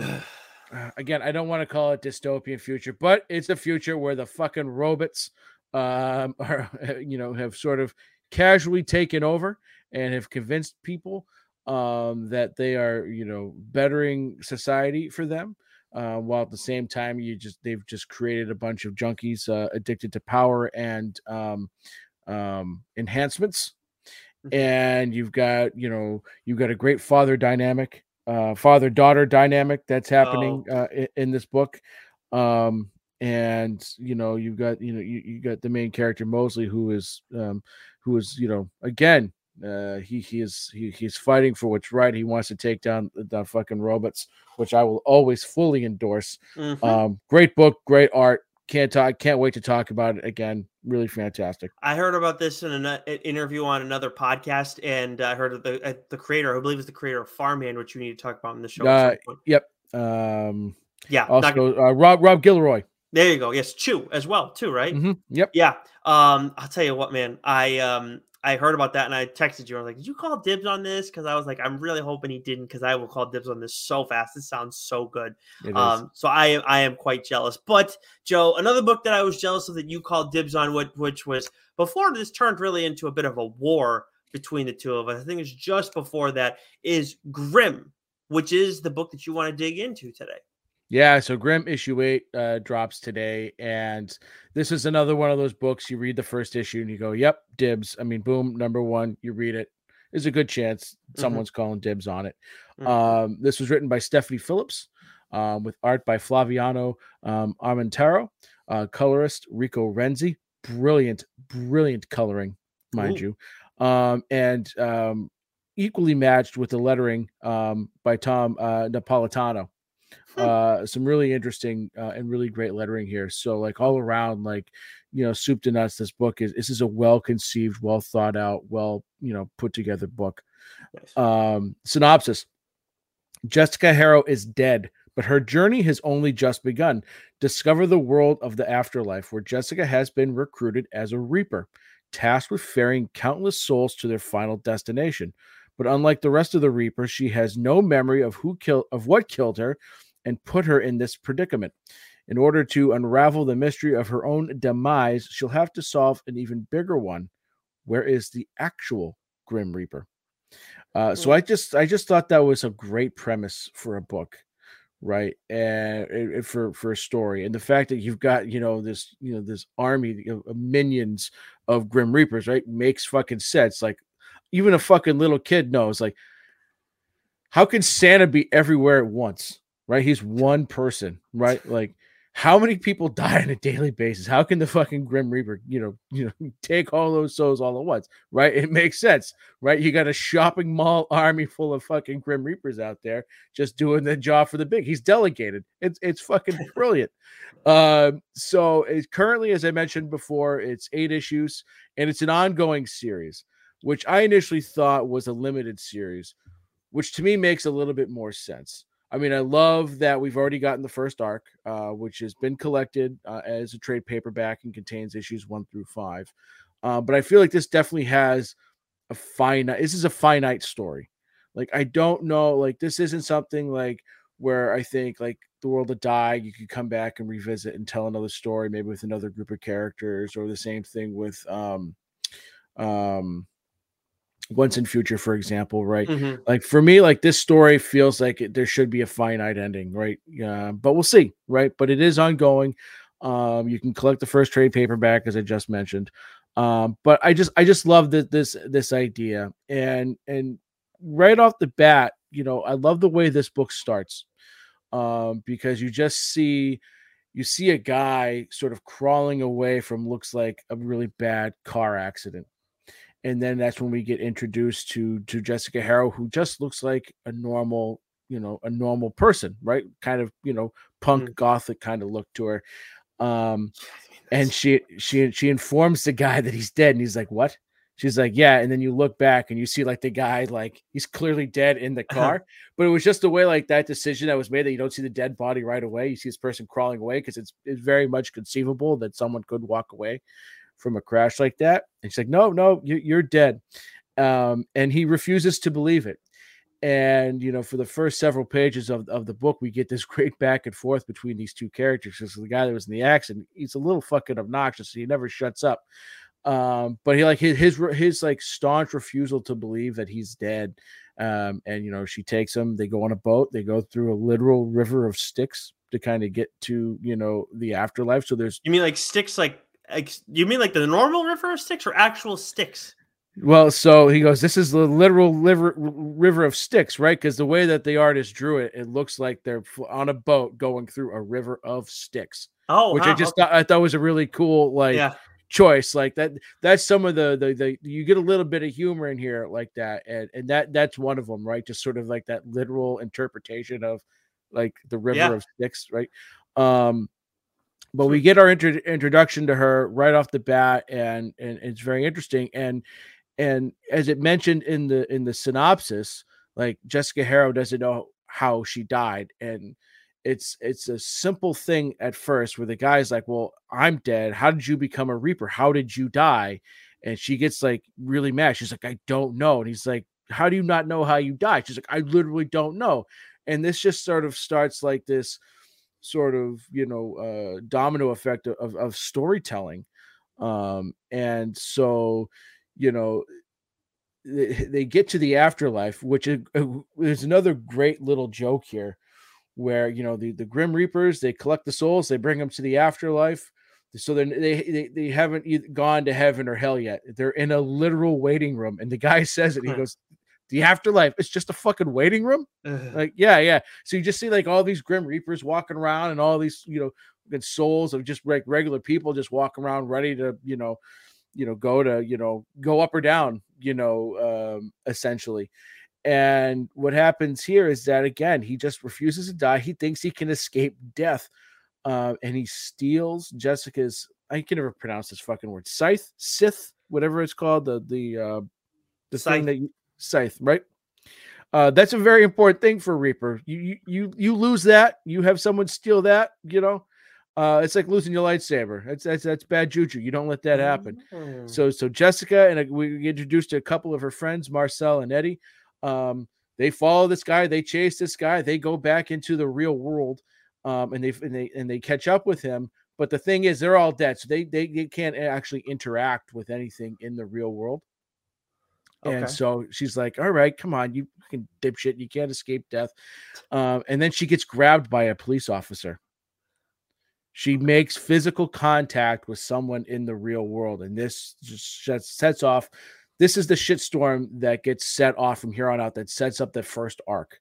uh, again, I don't want to call it dystopian future, but it's a future where the fucking robots um, are, you know, have sort of casually taken over and have convinced people um that they are, you know, bettering society for them, uh while at the same time you just they've just created a bunch of junkies uh, addicted to power and um um enhancements. Mm-hmm. And you've got, you know, you've got a great father dynamic, uh father daughter dynamic that's happening oh. uh in, in this book. Um and you know, you've got, you know, you, you got the main character Mosley, who is um who is, you know, again, Uh, he he is he he's fighting for what's right. He wants to take down the fucking robots, which I will always fully endorse. Mm-hmm. Um, great book, great art. Can't talk. Can't wait to talk about it again. Really fantastic. I heard about this in an interview on another podcast, and I heard of the uh, the creator, I believe, is the creator of Farmhand, which we need to talk about in the show. Uh, yep. Um, yeah. Also, uh, Rob Rob Gilroy. There you go. Yes, Chew as well, too. Right. Mm-hmm. Yep. Yeah. Um, I'll tell you what, man. I um I heard about that, and I texted you. I was like, "Did you call dibs on this?" Because I was like, "I'm really hoping he didn't," because I will call dibs on this so fast. It sounds so good. Um, so I am I am quite jealous. But Joe, another book that I was jealous of that you called dibs on, which, which was before this turned really into a bit of a war between the two of us. I think it's just before that is Grimm, which is the book that you want to dig into today. Yeah, so Grimm issue eight uh, drops today, and this is another one of those books you read the first issue and you go, "Yep, dibs." I mean, boom, number one, you read it. There's a good chance someone's mm-hmm. calling dibs on it. Mm-hmm. Um, this was written by Stephanie Phillips, um, with art by Flaviano um, Armentaro, uh, colorist Rico Renzi. Brilliant, brilliant coloring, mind Ooh. you, um, and um, equally matched with the lettering um, by Tom uh, Napolitano. Uh, some really interesting uh, and really great lettering here. So, like, all around, like, you know, soup to nuts, this book is, this is a well-conceived, well-thought-out, well, you know, put-together book. Nice. Um, synopsis. Jessica Harrow is dead, but her journey has only just begun. Discover the world of the afterlife, where Jessica has been recruited as a reaper, tasked with ferrying countless souls to their final destination. But unlike the rest of the Reapers, she has no memory of who killed, of what killed her, and put her in this predicament. In order to unravel the mystery of her own demise, she'll have to solve an even bigger one. Where is the actual Grim Reaper? Uh, so I just, I just thought that was a great premise for a book, right? And it, for for a story, and the fact that you've got, you know, this, you know, this army of minions of Grim Reapers, right, makes fucking sense. Like, even a fucking little kid knows, like, how can Santa be everywhere at once, right? He's one person, right? Like, how many people die on a daily basis? How can the fucking Grim Reaper, you know, you know, take all those souls all at once, right? It makes sense, right? You got a shopping mall army full of fucking Grim Reapers out there just doing the job for the big. He's delegated. It's it's fucking brilliant. Um, so it's currently, as I mentioned before, it's eight issues, and it's an ongoing series, which I initially thought was a limited series, which to me makes a little bit more sense. I mean, I love that we've already gotten the first arc, uh, which has been collected uh, as a trade paperback and contains issues one through five. Uh, but I feel like this definitely has a finite, this is a finite story. Like, I don't know, like, this isn't something like where I think, like, The World of Die, you could come back and revisit and tell another story, maybe with another group of characters, or the same thing with, um, um, Once in Future, for example, right? Mm-hmm. Like, for me, like, this story feels like it, there should be a finite ending, right? Uh, but we'll see, right? But it is ongoing. Um, you can collect the first trade paperback, as I just mentioned. Um, but I just, I just love that this, this idea, and and right off the bat, you know, I love the way this book starts, um, because you just see, you see a guy sort of crawling away from, looks like, a really bad car accident. And then that's when we get introduced to, to Jessica Harrow, who just looks like a normal, you know, a normal person, right? Kind of, you know, punk mm-hmm. gothic kind of look to her. Um, and she, she, she informs the guy that he's dead, and he's like, "What?" She's like, "Yeah." And then you look back and you see, like, the guy, like, he's clearly dead in the car, but it was just the way, like, that decision that was made, that you don't see the dead body right away. You see this person crawling away, 'cause it's, it's very much conceivable that someone could walk away from a crash like that. And she's like, "No, no, you, you're dead." Um, and he refuses to believe it. And, you know, for the first several pages of, of the book, we get this great back and forth between these two characters. Because the guy that was in the accident, he's a little fucking obnoxious. So he never shuts up. Um, but he, like, his, his, his, like, staunch refusal to believe that he's dead. Um, and, you know, she takes him, they go on a boat, they go through a literal river of sticks to kind of get to, you know, the afterlife. So there's, you mean, like, sticks, like, you mean like the normal river of sticks, or actual sticks? Well, so he goes, "This is the literal river, river of sticks," right? Because the way that the artist drew it, it looks like they're on a boat going through a river of sticks. Oh, which wow. I just okay. thought, I thought was a really cool, like, yeah. choice like that. That's some of the, the the you get a little bit of humor in here like that, and and that that's one of them, right? Just sort of like that literal interpretation of like the river yeah. of sticks, right? Um, but we get our intro introduction to her right off the bat, and and it's very interesting. And and as it mentioned in the in the synopsis, like Jessica Harrow doesn't know how she died, and it's it's a simple thing at first where the guy's like, well, I'm dead. How did you become a Reaper? How did you die? And she gets like really mad. She's like, I don't know. And he's like, how do you not know how you died? She's like, I literally don't know. And this just sort of starts like this sort of, you know, uh, domino effect of, of storytelling. Um, and so, you know, they, they get to the afterlife, which is, is another great little joke here, where, you know, the, the Grim Reapers, they collect the souls, they bring them to the afterlife. So then they, they, they haven't gone to heaven or hell yet. They're in a literal waiting room. And the guy says it, he goes, the afterlife, it's just a fucking waiting room. Ugh. Like, yeah, yeah. So you just see like all these Grim Reapers walking around and all these, you know, good souls of just like regular people just walking around ready to, you know, you know, go to, you know, go up or down, you know, um, essentially. And what happens here is that, again, he just refuses to die. He thinks he can escape death. Uh, and he steals Jessica's, I can never pronounce this fucking word, scythe, scythe, whatever it's called, the the uh, the scythe. Thing that you, scythe, right? Uh, that's a very important thing for Reaper. You, you you you lose that, you have someone steal that, you know. Uh, it's like losing your lightsaber. That's that's that's bad juju. You don't let that happen. Mm-hmm. So so Jessica, and we introduced a couple of her friends, Marcel and Eddie. Um, they follow this guy, they chase this guy, they go back into the real world, um, and they, and they, and they catch up with him. But the thing is, they're all dead. So they, they, they can't actually interact with anything in the real world. Okay. And so she's like, all right, come on, you fucking dipshit. You can't escape death. Um, and then she gets grabbed by a police officer. She makes physical contact with someone in the real world. And this just sets off. This is the shitstorm that gets set off from here on out that sets up that first arc,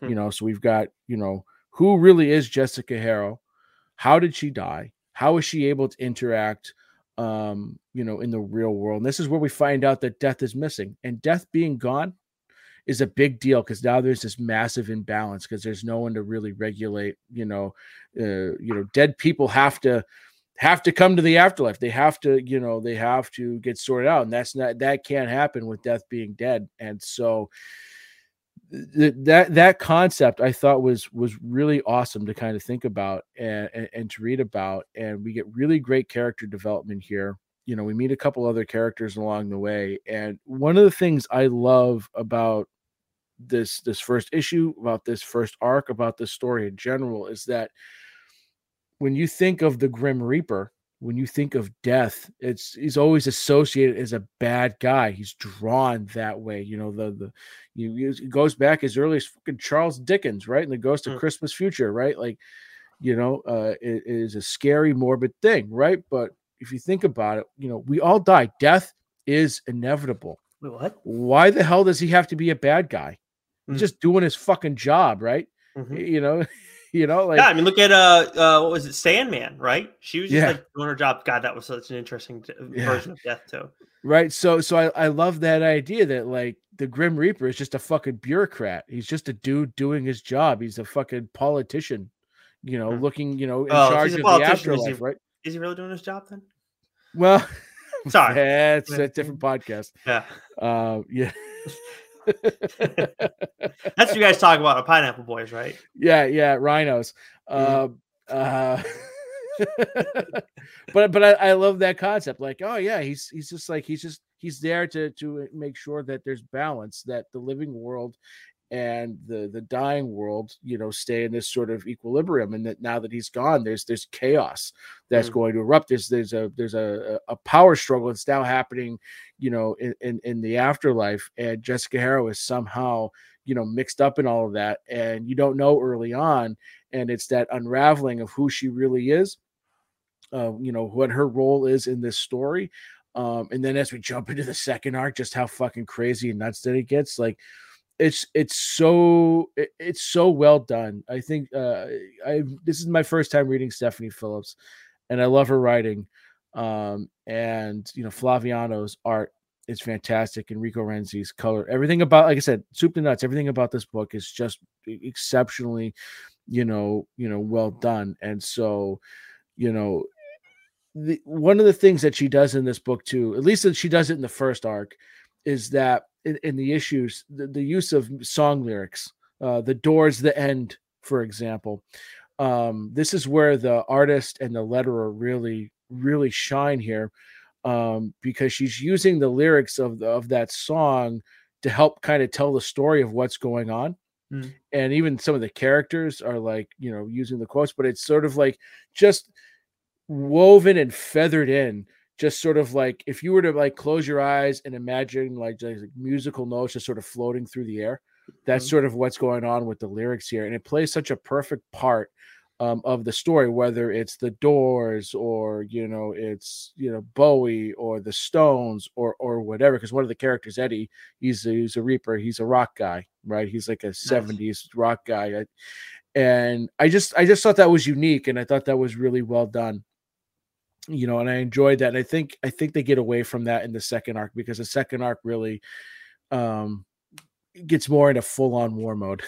hmm. you know? So we've got, you know, who really is Jessica Harrow? How did she die? How is she able to interact, um, you know, in the real world? And this is where we find out that death is missing, and death being gone is a big deal, because now there's this massive imbalance, because there's no one to really regulate, you know, uh, you know, dead people have to, have to come to the afterlife. They have to, you know, they have to get sorted out. And that's not, that can't happen with death being dead. And so th- that, that concept I thought was, was really awesome to kind of think about and, and, and to read about. And we get really great character development here. You know, we meet a couple other characters along the way. And one of the things I love about this, this first issue, about this first arc, about this story in general, is that when you think of the Grim Reaper, when you think of death, it's he's always associated as a bad guy. He's drawn that way. You know, the the you it goes back as early as fucking Charles Dickens, right? And the Ghost of mm. Christmas Future, right? Like, you know, uh, it, it is a scary, morbid thing, right? But if you think about it, you know, we all die. Death is inevitable. Wait, what? Why the hell does he have to be a bad guy? Mm. He's just doing his fucking job, right? Mm-hmm. You know. You know, like, yeah, I mean, look at uh, uh, what was it, Sandman, right? She was just yeah. like doing her job. God, that was such an interesting t- yeah. version of death, too, right? So, so I, I love that idea that like the Grim Reaper is just a fucking bureaucrat, he's just a dude doing his job, he's a fucking politician, you know, mm-hmm. looking, you know, in oh, charge of the afterlife, is he, right? Is he really doing his job then? Well, sorry, that's a different podcast, yeah, uh, yeah. That's what you guys talk about, Pineapple Boys, right? Yeah, yeah, rhinos. Mm-hmm. Uh, uh, but but I, I love that concept. Like, oh yeah, he's he's just like he's just he's there to to make sure that there's balance, that the living world and the the dying world, you know, stay in this sort of equilibrium, and that now that he's gone, there's there's chaos that's mm-hmm. going to erupt. There's there's a there's a, a power struggle that's now happening, you know, in, in in the afterlife, and Jessica Harrow is somehow, you know, mixed up in all of that, and you don't know early on, and it's that unraveling of who she really is, uh, you know, what her role is in this story, um, and then as we jump into the second arc, just how fucking crazy and nuts that it gets, like. It's it's so it's so well done. I think uh, I this is my first time reading Stephanie Phillips, and I love her writing. Um, and, you know, Flaviano's art is fantastic. Enrico Renzi's color, everything about, like I said, soup to nuts, everything about this book is just exceptionally, you know, you know, well done. And so, you know, the, one of the things that she does in this book too, at least that she does it in the first arc, is that in, in the issues, the, the use of song lyrics, uh, the doors, the end, for example, um, this is where the artist and the letterer really, really shine here, um, because she's using the lyrics of the, of that song to help kind of tell the story of what's going on. Mm. And even some of the characters are, like, you know, using the quotes, but it's sort of like just woven and feathered in, just sort of like, if you were to like close your eyes and imagine like, like musical notes just sort of floating through the air. That's sort of what's going on with the lyrics here. And it plays such a perfect part um, of the story, whether it's the Doors or, you know, it's, you know, Bowie or the Stones or, or whatever. Cause one of the characters, Eddie, he's a, he's a Reaper. He's a rock guy, right? He's like a seventies rock guy. And I just, I just thought that was unique. And I thought that was really well done, you know, and I enjoyed that. And I think, I think they get away from that in the second arc, because the second arc really, um, gets more into full-on war mode.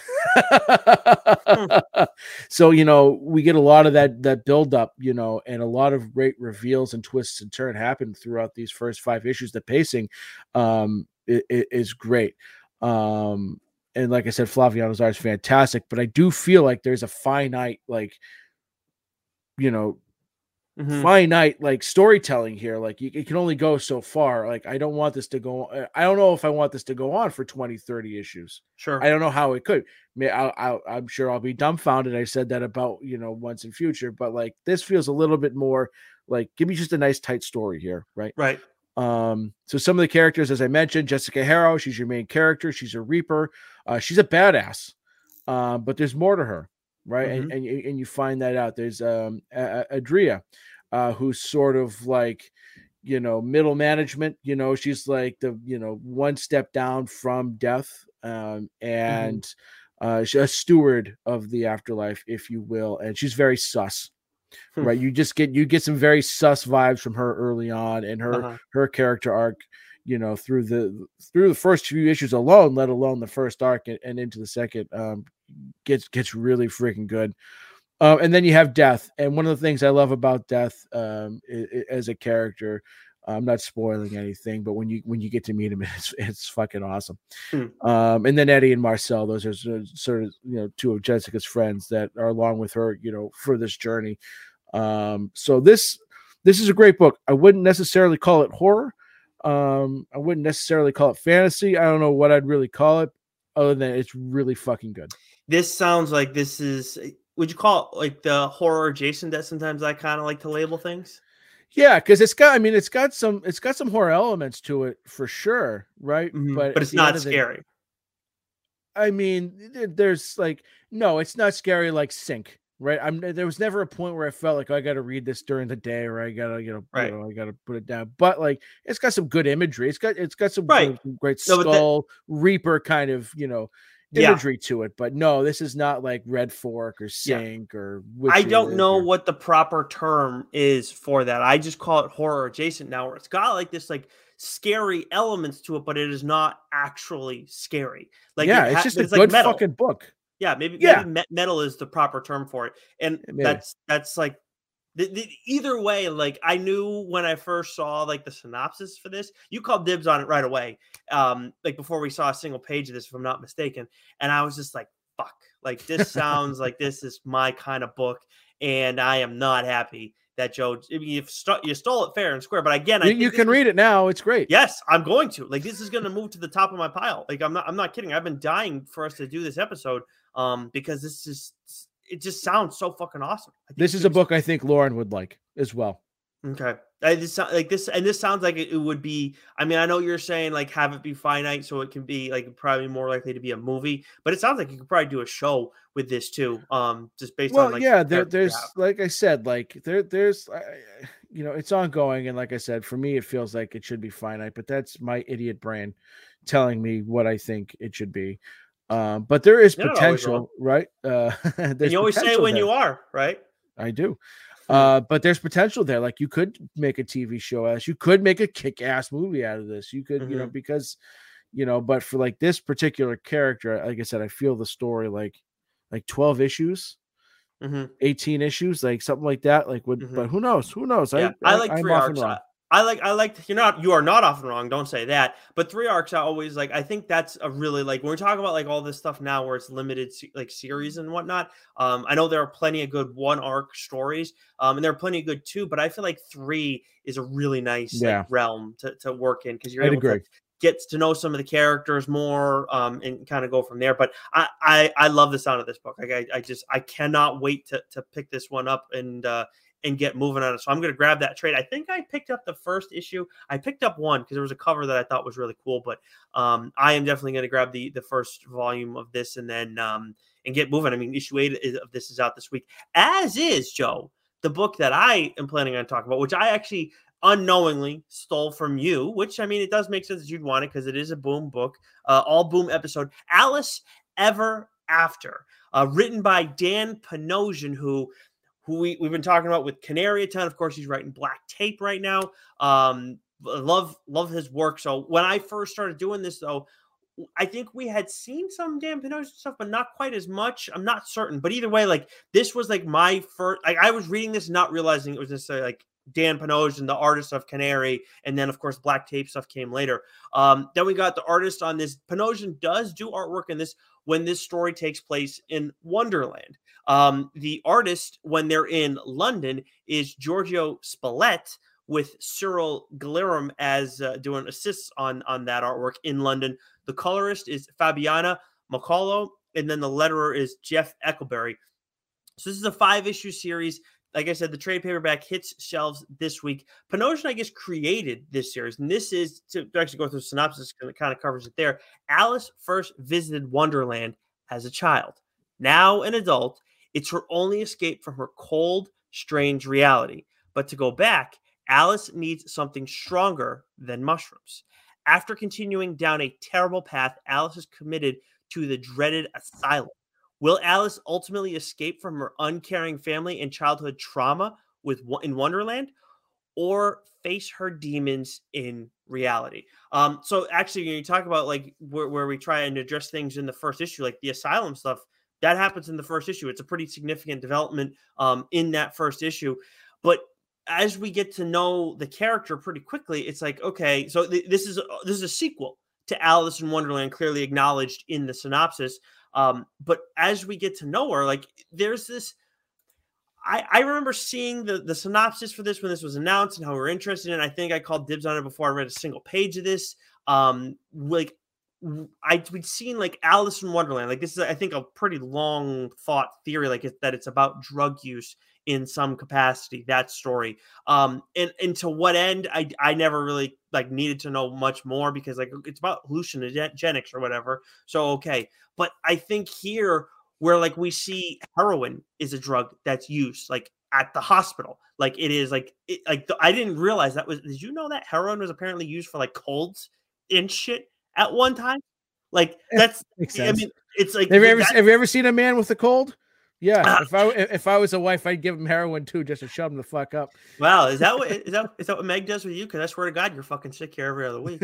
So, you know, we get a lot of that that build-up, you know, and a lot of great reveals and twists and turns happen throughout these first five issues. The pacing um, it, it is great. Um, and like I said, Flaviano's art is fantastic, but I do feel like there's a finite, like, you know, Mm-hmm. finite like storytelling here. Like, you, it can only go so far. Like, I don't want this to go, I don't know if I want this to go on for twenty, thirty issues. Sure. I don't know how it could. I mean, I'll, I'll, I'm sure I'll be dumbfounded. I said that about, you know, once in future, but like, this feels a little bit more like, give me just a nice tight story here. Right. Right. Um, so some of the characters, as I mentioned, Jessica Harrow, she's your main character. She's a Reaper. Uh, she's a badass, um, uh, but there's more to her. Right. Mm-hmm. and, and and you find that out. There's um Adria, uh who's sort of like, you know, middle management, you know, she's like the, you know, one step down from death, um and mm-hmm. uh she's a steward of the afterlife, if you will, and she's very sus. Hmm. Right, you just get you get some very sus vibes from her early on, and her uh-huh. her character arc, you know, through the through the first few issues alone, let alone the first arc and, and into the second, um gets gets really freaking good. Um and then you have Death, and one of the things I love about Death um it, it, as a character, I'm not spoiling anything, but when you when you get to meet him, it's it's fucking awesome. Mm. Um and then Eddie and Marcel, those are sort of, you know, two of Jessica's friends that are along with her, you know, for this journey. Um so this this is a great book. I wouldn't necessarily call it horror. Um, I wouldn't necessarily call it fantasy. I don't know what I'd really call it, other than it's really fucking good. This sounds like this is, would you call it like the horror adjacent that sometimes I kind of like to label things? Yeah. Cause it's got, I mean, it's got some, it's got some horror elements to it for sure. Right. Mm-hmm. But, but it's not scary. The, I mean, there's like, no, it's not scary. Like Sync. Right. I'm there was never a point where I felt like, oh, I got to read this during the day, or I got to, you know, right. you know, I got to put it down. But like, it's got some good imagery. It's got it's got some right. great, some great no, skull that... Reaper kind of, you know, imagery yeah. to it. But no, this is not like Red Fork or Sync yeah. or Witcher. I don't know or... what the proper term is for that. I just call it horror adjacent now, where it's got like this like scary elements to it, but it is not actually scary. Like yeah, it ha- it's just it's a good like fucking book. Yeah, maybe, yeah. maybe metal is the proper term for it. And maybe. that's that's like the, the, either way, like I knew when I first saw like the synopsis for this, you called dibs on it right away. Um, like before we saw a single page of this, if I'm not mistaken. And I was just like, fuck, like this sounds like this is my kind of book. And I am not happy that Joe, I mean, you've st- you stole it fair and square. But again, I you, you can read it now. It's great. Yes, I'm going to. Like this is going to move to the top of my pile. Like I'm not, I'm not kidding. I've been dying for us to do this episode. Um, because this is, it just sounds so fucking awesome. I think this is a book I think Lauren would like as well. Okay. I just like this, and this sounds like it, it would be, I mean, I know you're saying like, have it be finite so it can be like probably more likely to be a movie, but it sounds like you could probably do a show with this too. Um, just based well, on like, yeah, there, there's, like I said, like there, there's, uh, you know, it's ongoing. And like I said, for me, it feels like it should be finite, but that's my idiot brain telling me what I think it should be. Um, but there is You're potential, right? Uh, and you always say it when there. you are, right? I do. Uh, but there's potential there. Like, you could make a T V show as you could make a kick-ass movie out of this. You could, mm-hmm. you know, because, you know, but for like this particular character, like I said, I feel the story like, like twelve issues, mm-hmm. eighteen issues, like something like that. Like, would mm-hmm. but who knows? Who knows? Yeah, I, I, I like I'm three arcs. I, I like, I like. You're not, you are not often wrong. Don't say that. But three arcs, I always like. I think that's a really like when we're talking about like all this stuff now, where it's limited like series and whatnot. Um, I know there are plenty of good one arc stories, um, and there are plenty of good two. But I feel like three is a really nice yeah. like, realm to to work in because you're I'd able agree. to. Gets to know some of the characters more um, and kind of go from there. But I, I, I love the sound of this book. Like I, I just, I cannot wait to to pick this one up and, uh, and get moving on it. So I'm going to grab that trade. I think I picked up the first issue. I picked up one because there was a cover that I thought was really cool, but um, I am definitely going to grab the, the first volume of this and then um, and get moving. I mean, issue eight of this is out this week, as is, Joe, the book that I am planning on talking about, which I actually unknowingly stole from you, which I mean, it does make sense that you'd want it because it is a Boom book, uh, all Boom episode. Alice Ever After, uh, written by Dan Panosian, who who we, we've been talking about with Canary a ton. Of course, he's writing Black Tape right now. Um, love love his work. So when I first started doing this, though, I think we had seen some Dan Panosian stuff, but not quite as much. I'm not certain, but either way, like this was like my first. Like I was reading this, not realizing it was necessarily like Dan Panosian, the artist of Canary, and then of course Black Tape stuff came later. Um, then we got the artist on this. Panosian does do artwork in this when this story takes place in Wonderland. Um, the artist when they're in London is Giorgio Spallett, with Cyril Gillerum as uh, doing assists on on that artwork in London. The colorist is Fabiana Maccolo, and then the letterer is Jeff Eckelberry. So this is a five issue series. Like I said, the trade paperback hits shelves this week. Panosian, I guess, created this series. And this is, to actually go through the synopsis, because it kind of covers it there. Alice first visited Wonderland as a child. Now an adult, it's her only escape from her cold, strange reality. But to go back, Alice needs something stronger than mushrooms. After continuing down a terrible path, Alice is committed to the dreaded asylum. Will Alice ultimately escape from her uncaring family and childhood trauma with in Wonderland, or face her demons in reality? Um, so actually, when you talk about like where, where we try and address things in the first issue, like the asylum stuff, that happens in the first issue. It's a pretty significant development um, in that first issue. But as we get to know the character pretty quickly, it's like, okay, so th- this is this is a sequel to Alice in Wonderland, clearly acknowledged in the synopsis. Um, but as we get to know her, like there's this, I, I remember seeing the, the synopsis for this when this was announced and how we were interested in it. I think I called dibs on it before I read a single page of this. Um, like I, we'd seen like Alice in Wonderland, like this is, I think a pretty long thought theory, like it, that it's about drug use in some capacity, that story. Um, and, and to what end, I, I never really like needed to know much more because like it's about hallucinogenics or whatever. So, okay. But I think here where like we see heroin is a drug that's used like at the hospital. Like it is like, it, like the, I didn't realize that was, did you know that heroin was apparently used for like colds and shit at one time? Like that's, I mean, it's like, have you, ever, have you ever seen a man with a cold? Yeah, if I if I was a wife, I'd give him heroin too, just to shut him the fuck up. Wow, is that what is that is that what Meg does with you? Because I swear to God, you're fucking sick here every other week.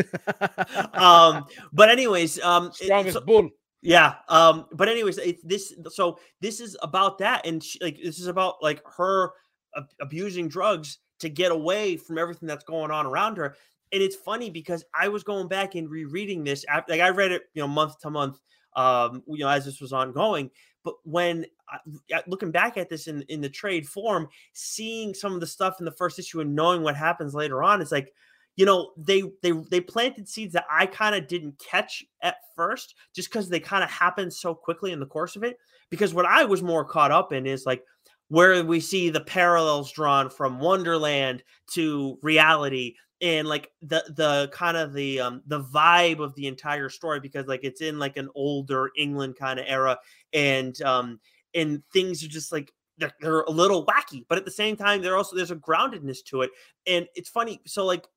um, but anyways, um, strongest so, bull. Yeah. Um, but anyways, it's this. So this is about that, and she, like this is about like her ab- abusing drugs to get away from everything that's going on around her. And it's funny because I was going back and rereading this. After, like I read it, you know, month to month. Um, you know, as this was ongoing. But when uh, looking back at this in, in the trade form, seeing some of the stuff in the first issue and knowing what happens later on, it's like, you know, they they they planted seeds that I kind of didn't catch at first just because they kind of happened so quickly in the course of it. Because what I was more caught up in is like where we see the parallels drawn from Wonderland to reality and like the the kind of the um the vibe of the entire story, because like it's in like an older England kind of era, and um and things are just like they're, they're a little wacky, but at the same time they're also there's a groundedness to it. And it's funny, so like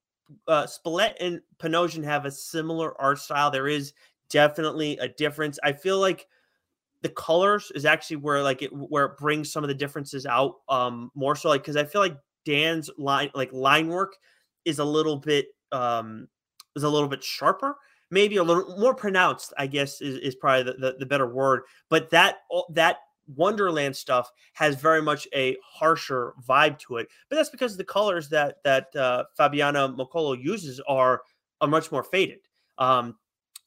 uh Spallett and Panosian have a similar art style. There is definitely a difference. I feel like the colors is actually where like it where it brings some of the differences out um more so, like, because I feel like Dan's line like line work is a little bit um is a little bit sharper, maybe a little more pronounced, I guess is, is probably the, the, the better word. But that that Wonderland stuff has very much a harsher vibe to it, but that's because the colors that that uh, Fabiana Moccolo uses are are much more faded. Um,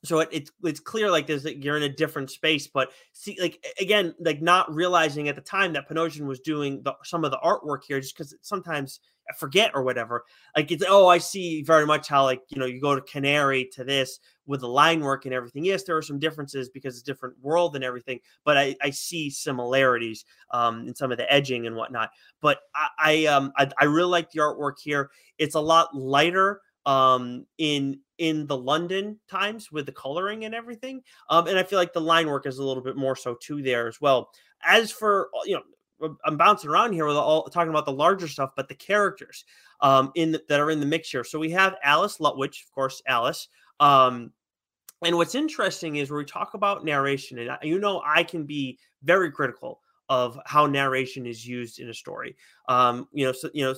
so it, it's it's clear like there's like, you're in a different space. But see, like again, like not realizing at the time that Panosian was doing the, some of the artwork here, just because sometimes I forget or whatever. Like it's oh, I see very much how like you know you go to Canary to this with the line work and everything. Yes, there are some differences because it's a different world and everything, but I, I see similarities um, in some of the edging and whatnot. But I I, um, I I really like the artwork here. It's a lot lighter um, in in the London Times with the coloring and everything, um, and I feel like the line work is a little bit more so too there as well. As for you know, I'm bouncing around here with all talking about the larger stuff, but the characters um, in the, that are in the mix here. So we have Alice Lutwidge, of course, Alice. Um, and what's interesting is where we talk about narration, and you know, I can be very critical of how narration is used in a story. Um, you know, so, you know,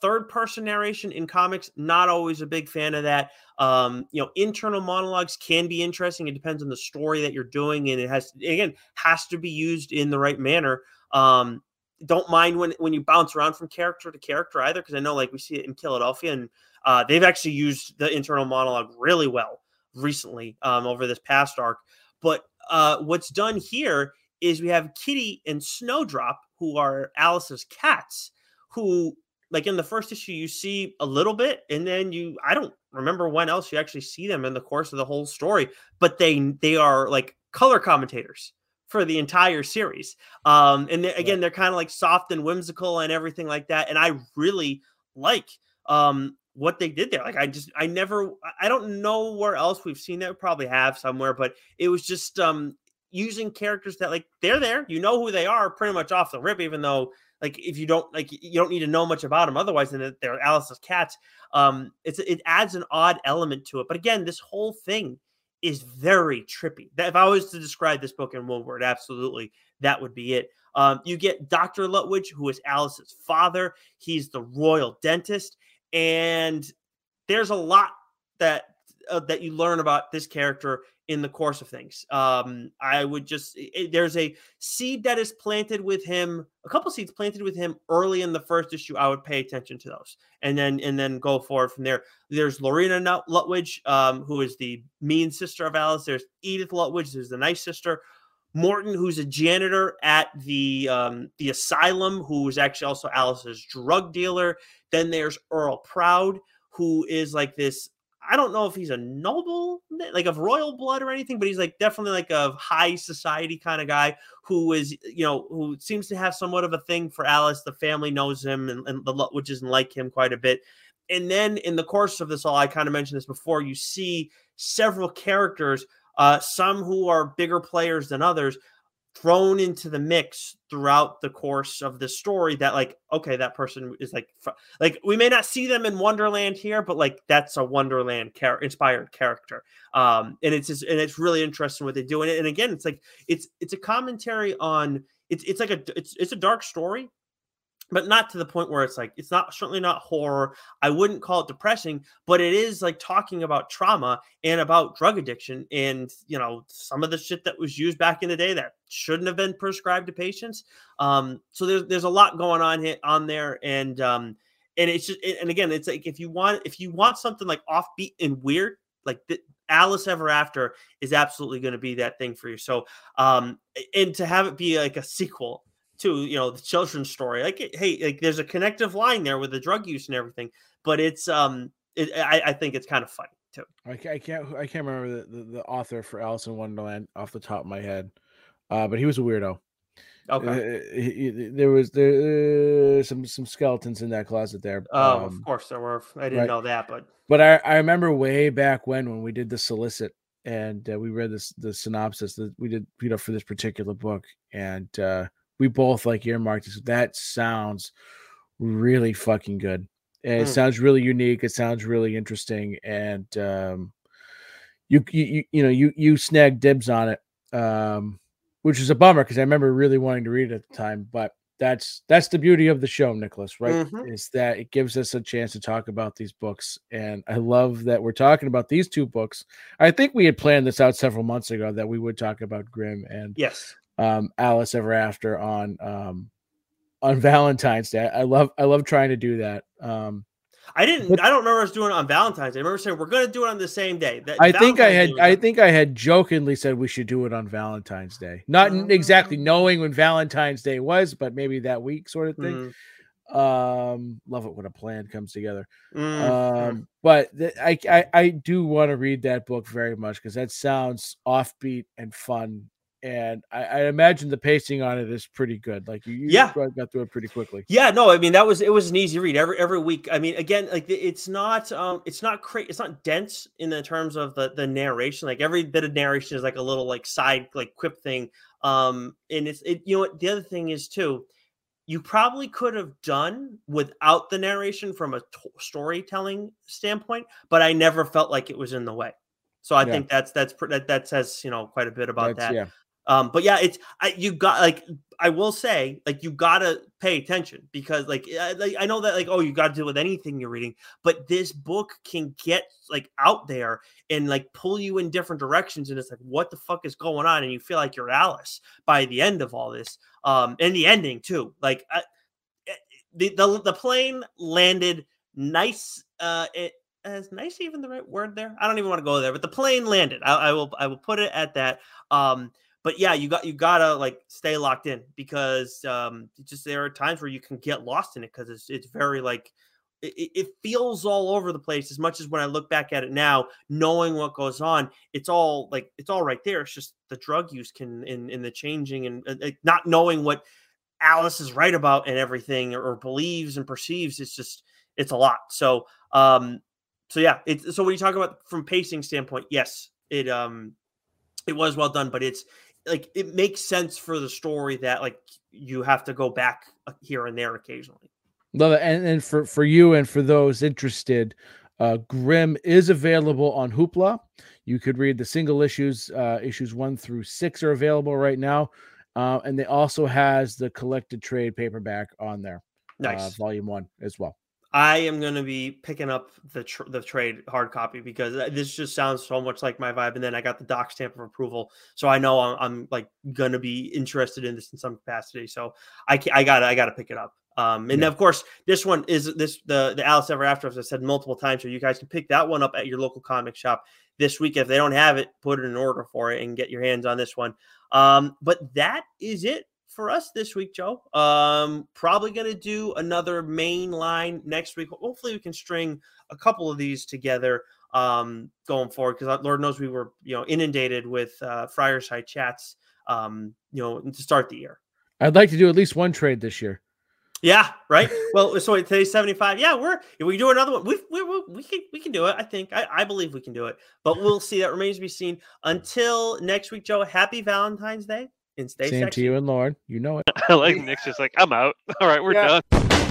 third person narration in comics, not always a big fan of that. Um, you know, internal monologues can be interesting. It depends on the story that you're doing. And it has, again, has to be used in the right manner. Um, don't mind when, when you bounce around from character to character either. Cause I know like we see it in Philadelphia and, Uh, they've actually used the internal monologue really well recently um, over this past arc. But uh, what's done here is we have Kitty and Snowdrop, who are Alice's cats, who, like in the first issue, you see a little bit, and then you, I don't remember when else you actually see them in the course of the whole story, but they they are like color commentators for the entire series. Um, and they, again, they're kind of like soft and whimsical and everything like that. And I really like um what they did there. Like I just, I never, I don't know where else we've seen that. We probably have somewhere, but it was just um, using characters that like, they're there, you know who they are pretty much off the rip, even though like, if you don't like, you don't need to know much about them. Otherwise than they're Alice's cats. Um, it's, it adds an odd element to it. But again, this whole thing is very trippy. That if I was to describe this book in one word, absolutely, that would be it. Um, you get Doctor Lutwidge, who is Alice's father. He's the royal dentist. And there's a lot that uh, that you learn about this character in the course of things. Um, I would just it, there's a seed that is planted with him, a couple seeds planted with him early in the first issue. I would pay attention to those, and then and then go forward from there. There's Lorena Lutwidge, um, who is the mean sister of Alice. There's Edith Lutwidge, who's the nice sister. Morton, who's a janitor at the um, the asylum, who is actually also Alice's drug dealer. Then there's Earl Proud, who is like this, I don't know if he's a noble, like of royal blood or anything, but he's like definitely like a high society kind of guy who is, you know, who seems to have somewhat of a thing for Alice. The family knows him and, and the Lutwidges like him quite a bit. And then in the course of this all, I kind of mentioned this before, you see several characters, Uh, some who are bigger players than others, thrown into the mix throughout the course of the story that like, okay, that person is like, like we may not see them in Wonderland here, but like that's a Wonderland char- inspired character. Um, and it's just, and it's really interesting what they do. And, and again, it's like, it's, it's a commentary on it's, it's like a, it's, it's a dark story, but not to the point where it's like, it's not certainly not horror. I wouldn't call it depressing, but it is like talking about trauma and about drug addiction and, you know, some of the shit that was used back in the day that shouldn't have been prescribed to patients. Um, so there's, there's a lot going on here, on there. And, um, and it's just, and again, it's like, if you want, if you want something like offbeat and weird, like the, Alice Ever After is absolutely going to be that thing for you. So, um, and to have it be like a sequel to, you know, the children's story, like, hey, like there's a connective line there with the drug use and everything, but it's, um, it, I, I think it's kind of funny too. I can't, I can't remember the, the, the author for Alice in Wonderland off the top of my head, uh, but he was a weirdo. Okay, uh, he, he, there was there uh, some some skeletons in that closet there. Oh, um, of course there were. I didn't right. know that, but but I, I remember way back when when we did the solicit and uh, we read this the synopsis that we did, you know, for this particular book, and uh, we both like earmarked this. That sounds really fucking good. And mm. It sounds really unique. It sounds really interesting. And um, you, you, you know, you, you snagged dibs on it. Um, which was a bummer because I remember really wanting to read it at the time. But that's that's the beauty of the show, Nicholas, right? Mm-hmm. Is that it gives us a chance to talk about these books. And I love that we're talking about these two books. I think we had planned this out several months ago that we would talk about Grimm and yes. um, Alice Ever After on um, on Valentine's Day. I love I love trying to do that. Um, I didn't. But, I don't remember us doing it on Valentine's Day. I remember saying we're going to do it on the same day. That I think I had. I think I had jokingly said we should do it on Valentine's Day, not uh, exactly knowing when Valentine's Day was, but maybe that week, sort of thing. Mm. Um, love it when a plan comes together. Mm. Um, but th I, I, I do want to read that book very much because that sounds offbeat and fun. And I, I imagine the pacing on it is pretty good. Like you, you yeah. got through it pretty quickly. Yeah, no, I mean that was it was an easy read every every week. I mean, again, like it's not um, it's not crazy, it's not dense in the terms of the the narration. Like every bit of narration is like a little like side like quip thing. Um, and it's it you know what the other thing is too, you probably could have done without the narration from a t storytelling standpoint, but I never felt like it was in the way. So I yeah. think that's that's that that says you know quite a bit about that's, that. Yeah. Um, but yeah, it's, I, you got like, I will say like, you gotta pay attention because like, I, like, I know that like, oh, you gotta deal with anything you're reading, but this book can get like out there and like pull you in different directions. And it's like, what the fuck is going on? And you feel like you're Alice by the end of all this. Um, and the ending too, like I, the, the, the plane landed nice, uh, it, Is nice even the right word there? I don't even want to go there, but the plane landed. I, I will I will put it at that. Um, but yeah, you got you gotta like stay locked in because um just there are times where you can get lost in it because it's it's very like it, it feels all over the place as much as when I look back at it now, knowing what goes on, it's all like it's all right there. It's just the drug use can in in the changing and uh, not knowing what Alice is right about and everything or, or believes and perceives, it's just it's a lot. So um So yeah, it's, so when you talk about from pacing standpoint, yes, it um, it was well done, but it's like it makes sense for the story that like you have to go back here and there occasionally. Love it, and and for for you and for those interested, uh, Grimm is available on Hoopla. You could read the single issues. Uh, issues one through six are available right now, uh, and they also has the collected trade paperback on there. Nice, uh, volume one as well. I am going to be picking up the tr the trade hard copy because this just sounds so much like my vibe. And then I got the doc stamp of approval. So I know I'm, I'm like going to be interested in this in some capacity. So I I got I got to pick it up. Um, and yeah. of course, this one is this the, the Alice Ever After, as I said multiple times. So you guys can pick that one up at your local comic shop this week. If they don't have it, put it in order for it and get your hands on this one. Um, but that is it for us this week, Joe. Um, probably going to do another main line next week. Hopefully we can string a couple of these together um, going forward. Because Lord knows we were, you know, inundated with uh, Fireside Chats, um, you know, to start the year. I'd like to do at least one trade this year. Yeah, right. Well, so today's seventy-five. Yeah, we're if we do another one, we we we, we can we can do it. I think I, I believe we can do it. But we'll see. That remains to be seen. Until next week, Joe. Happy Valentine's Day. And stay sexy. Same to you and Lauren. You know it. I like Nick's just like, I'm out. All right, we're yeah. done.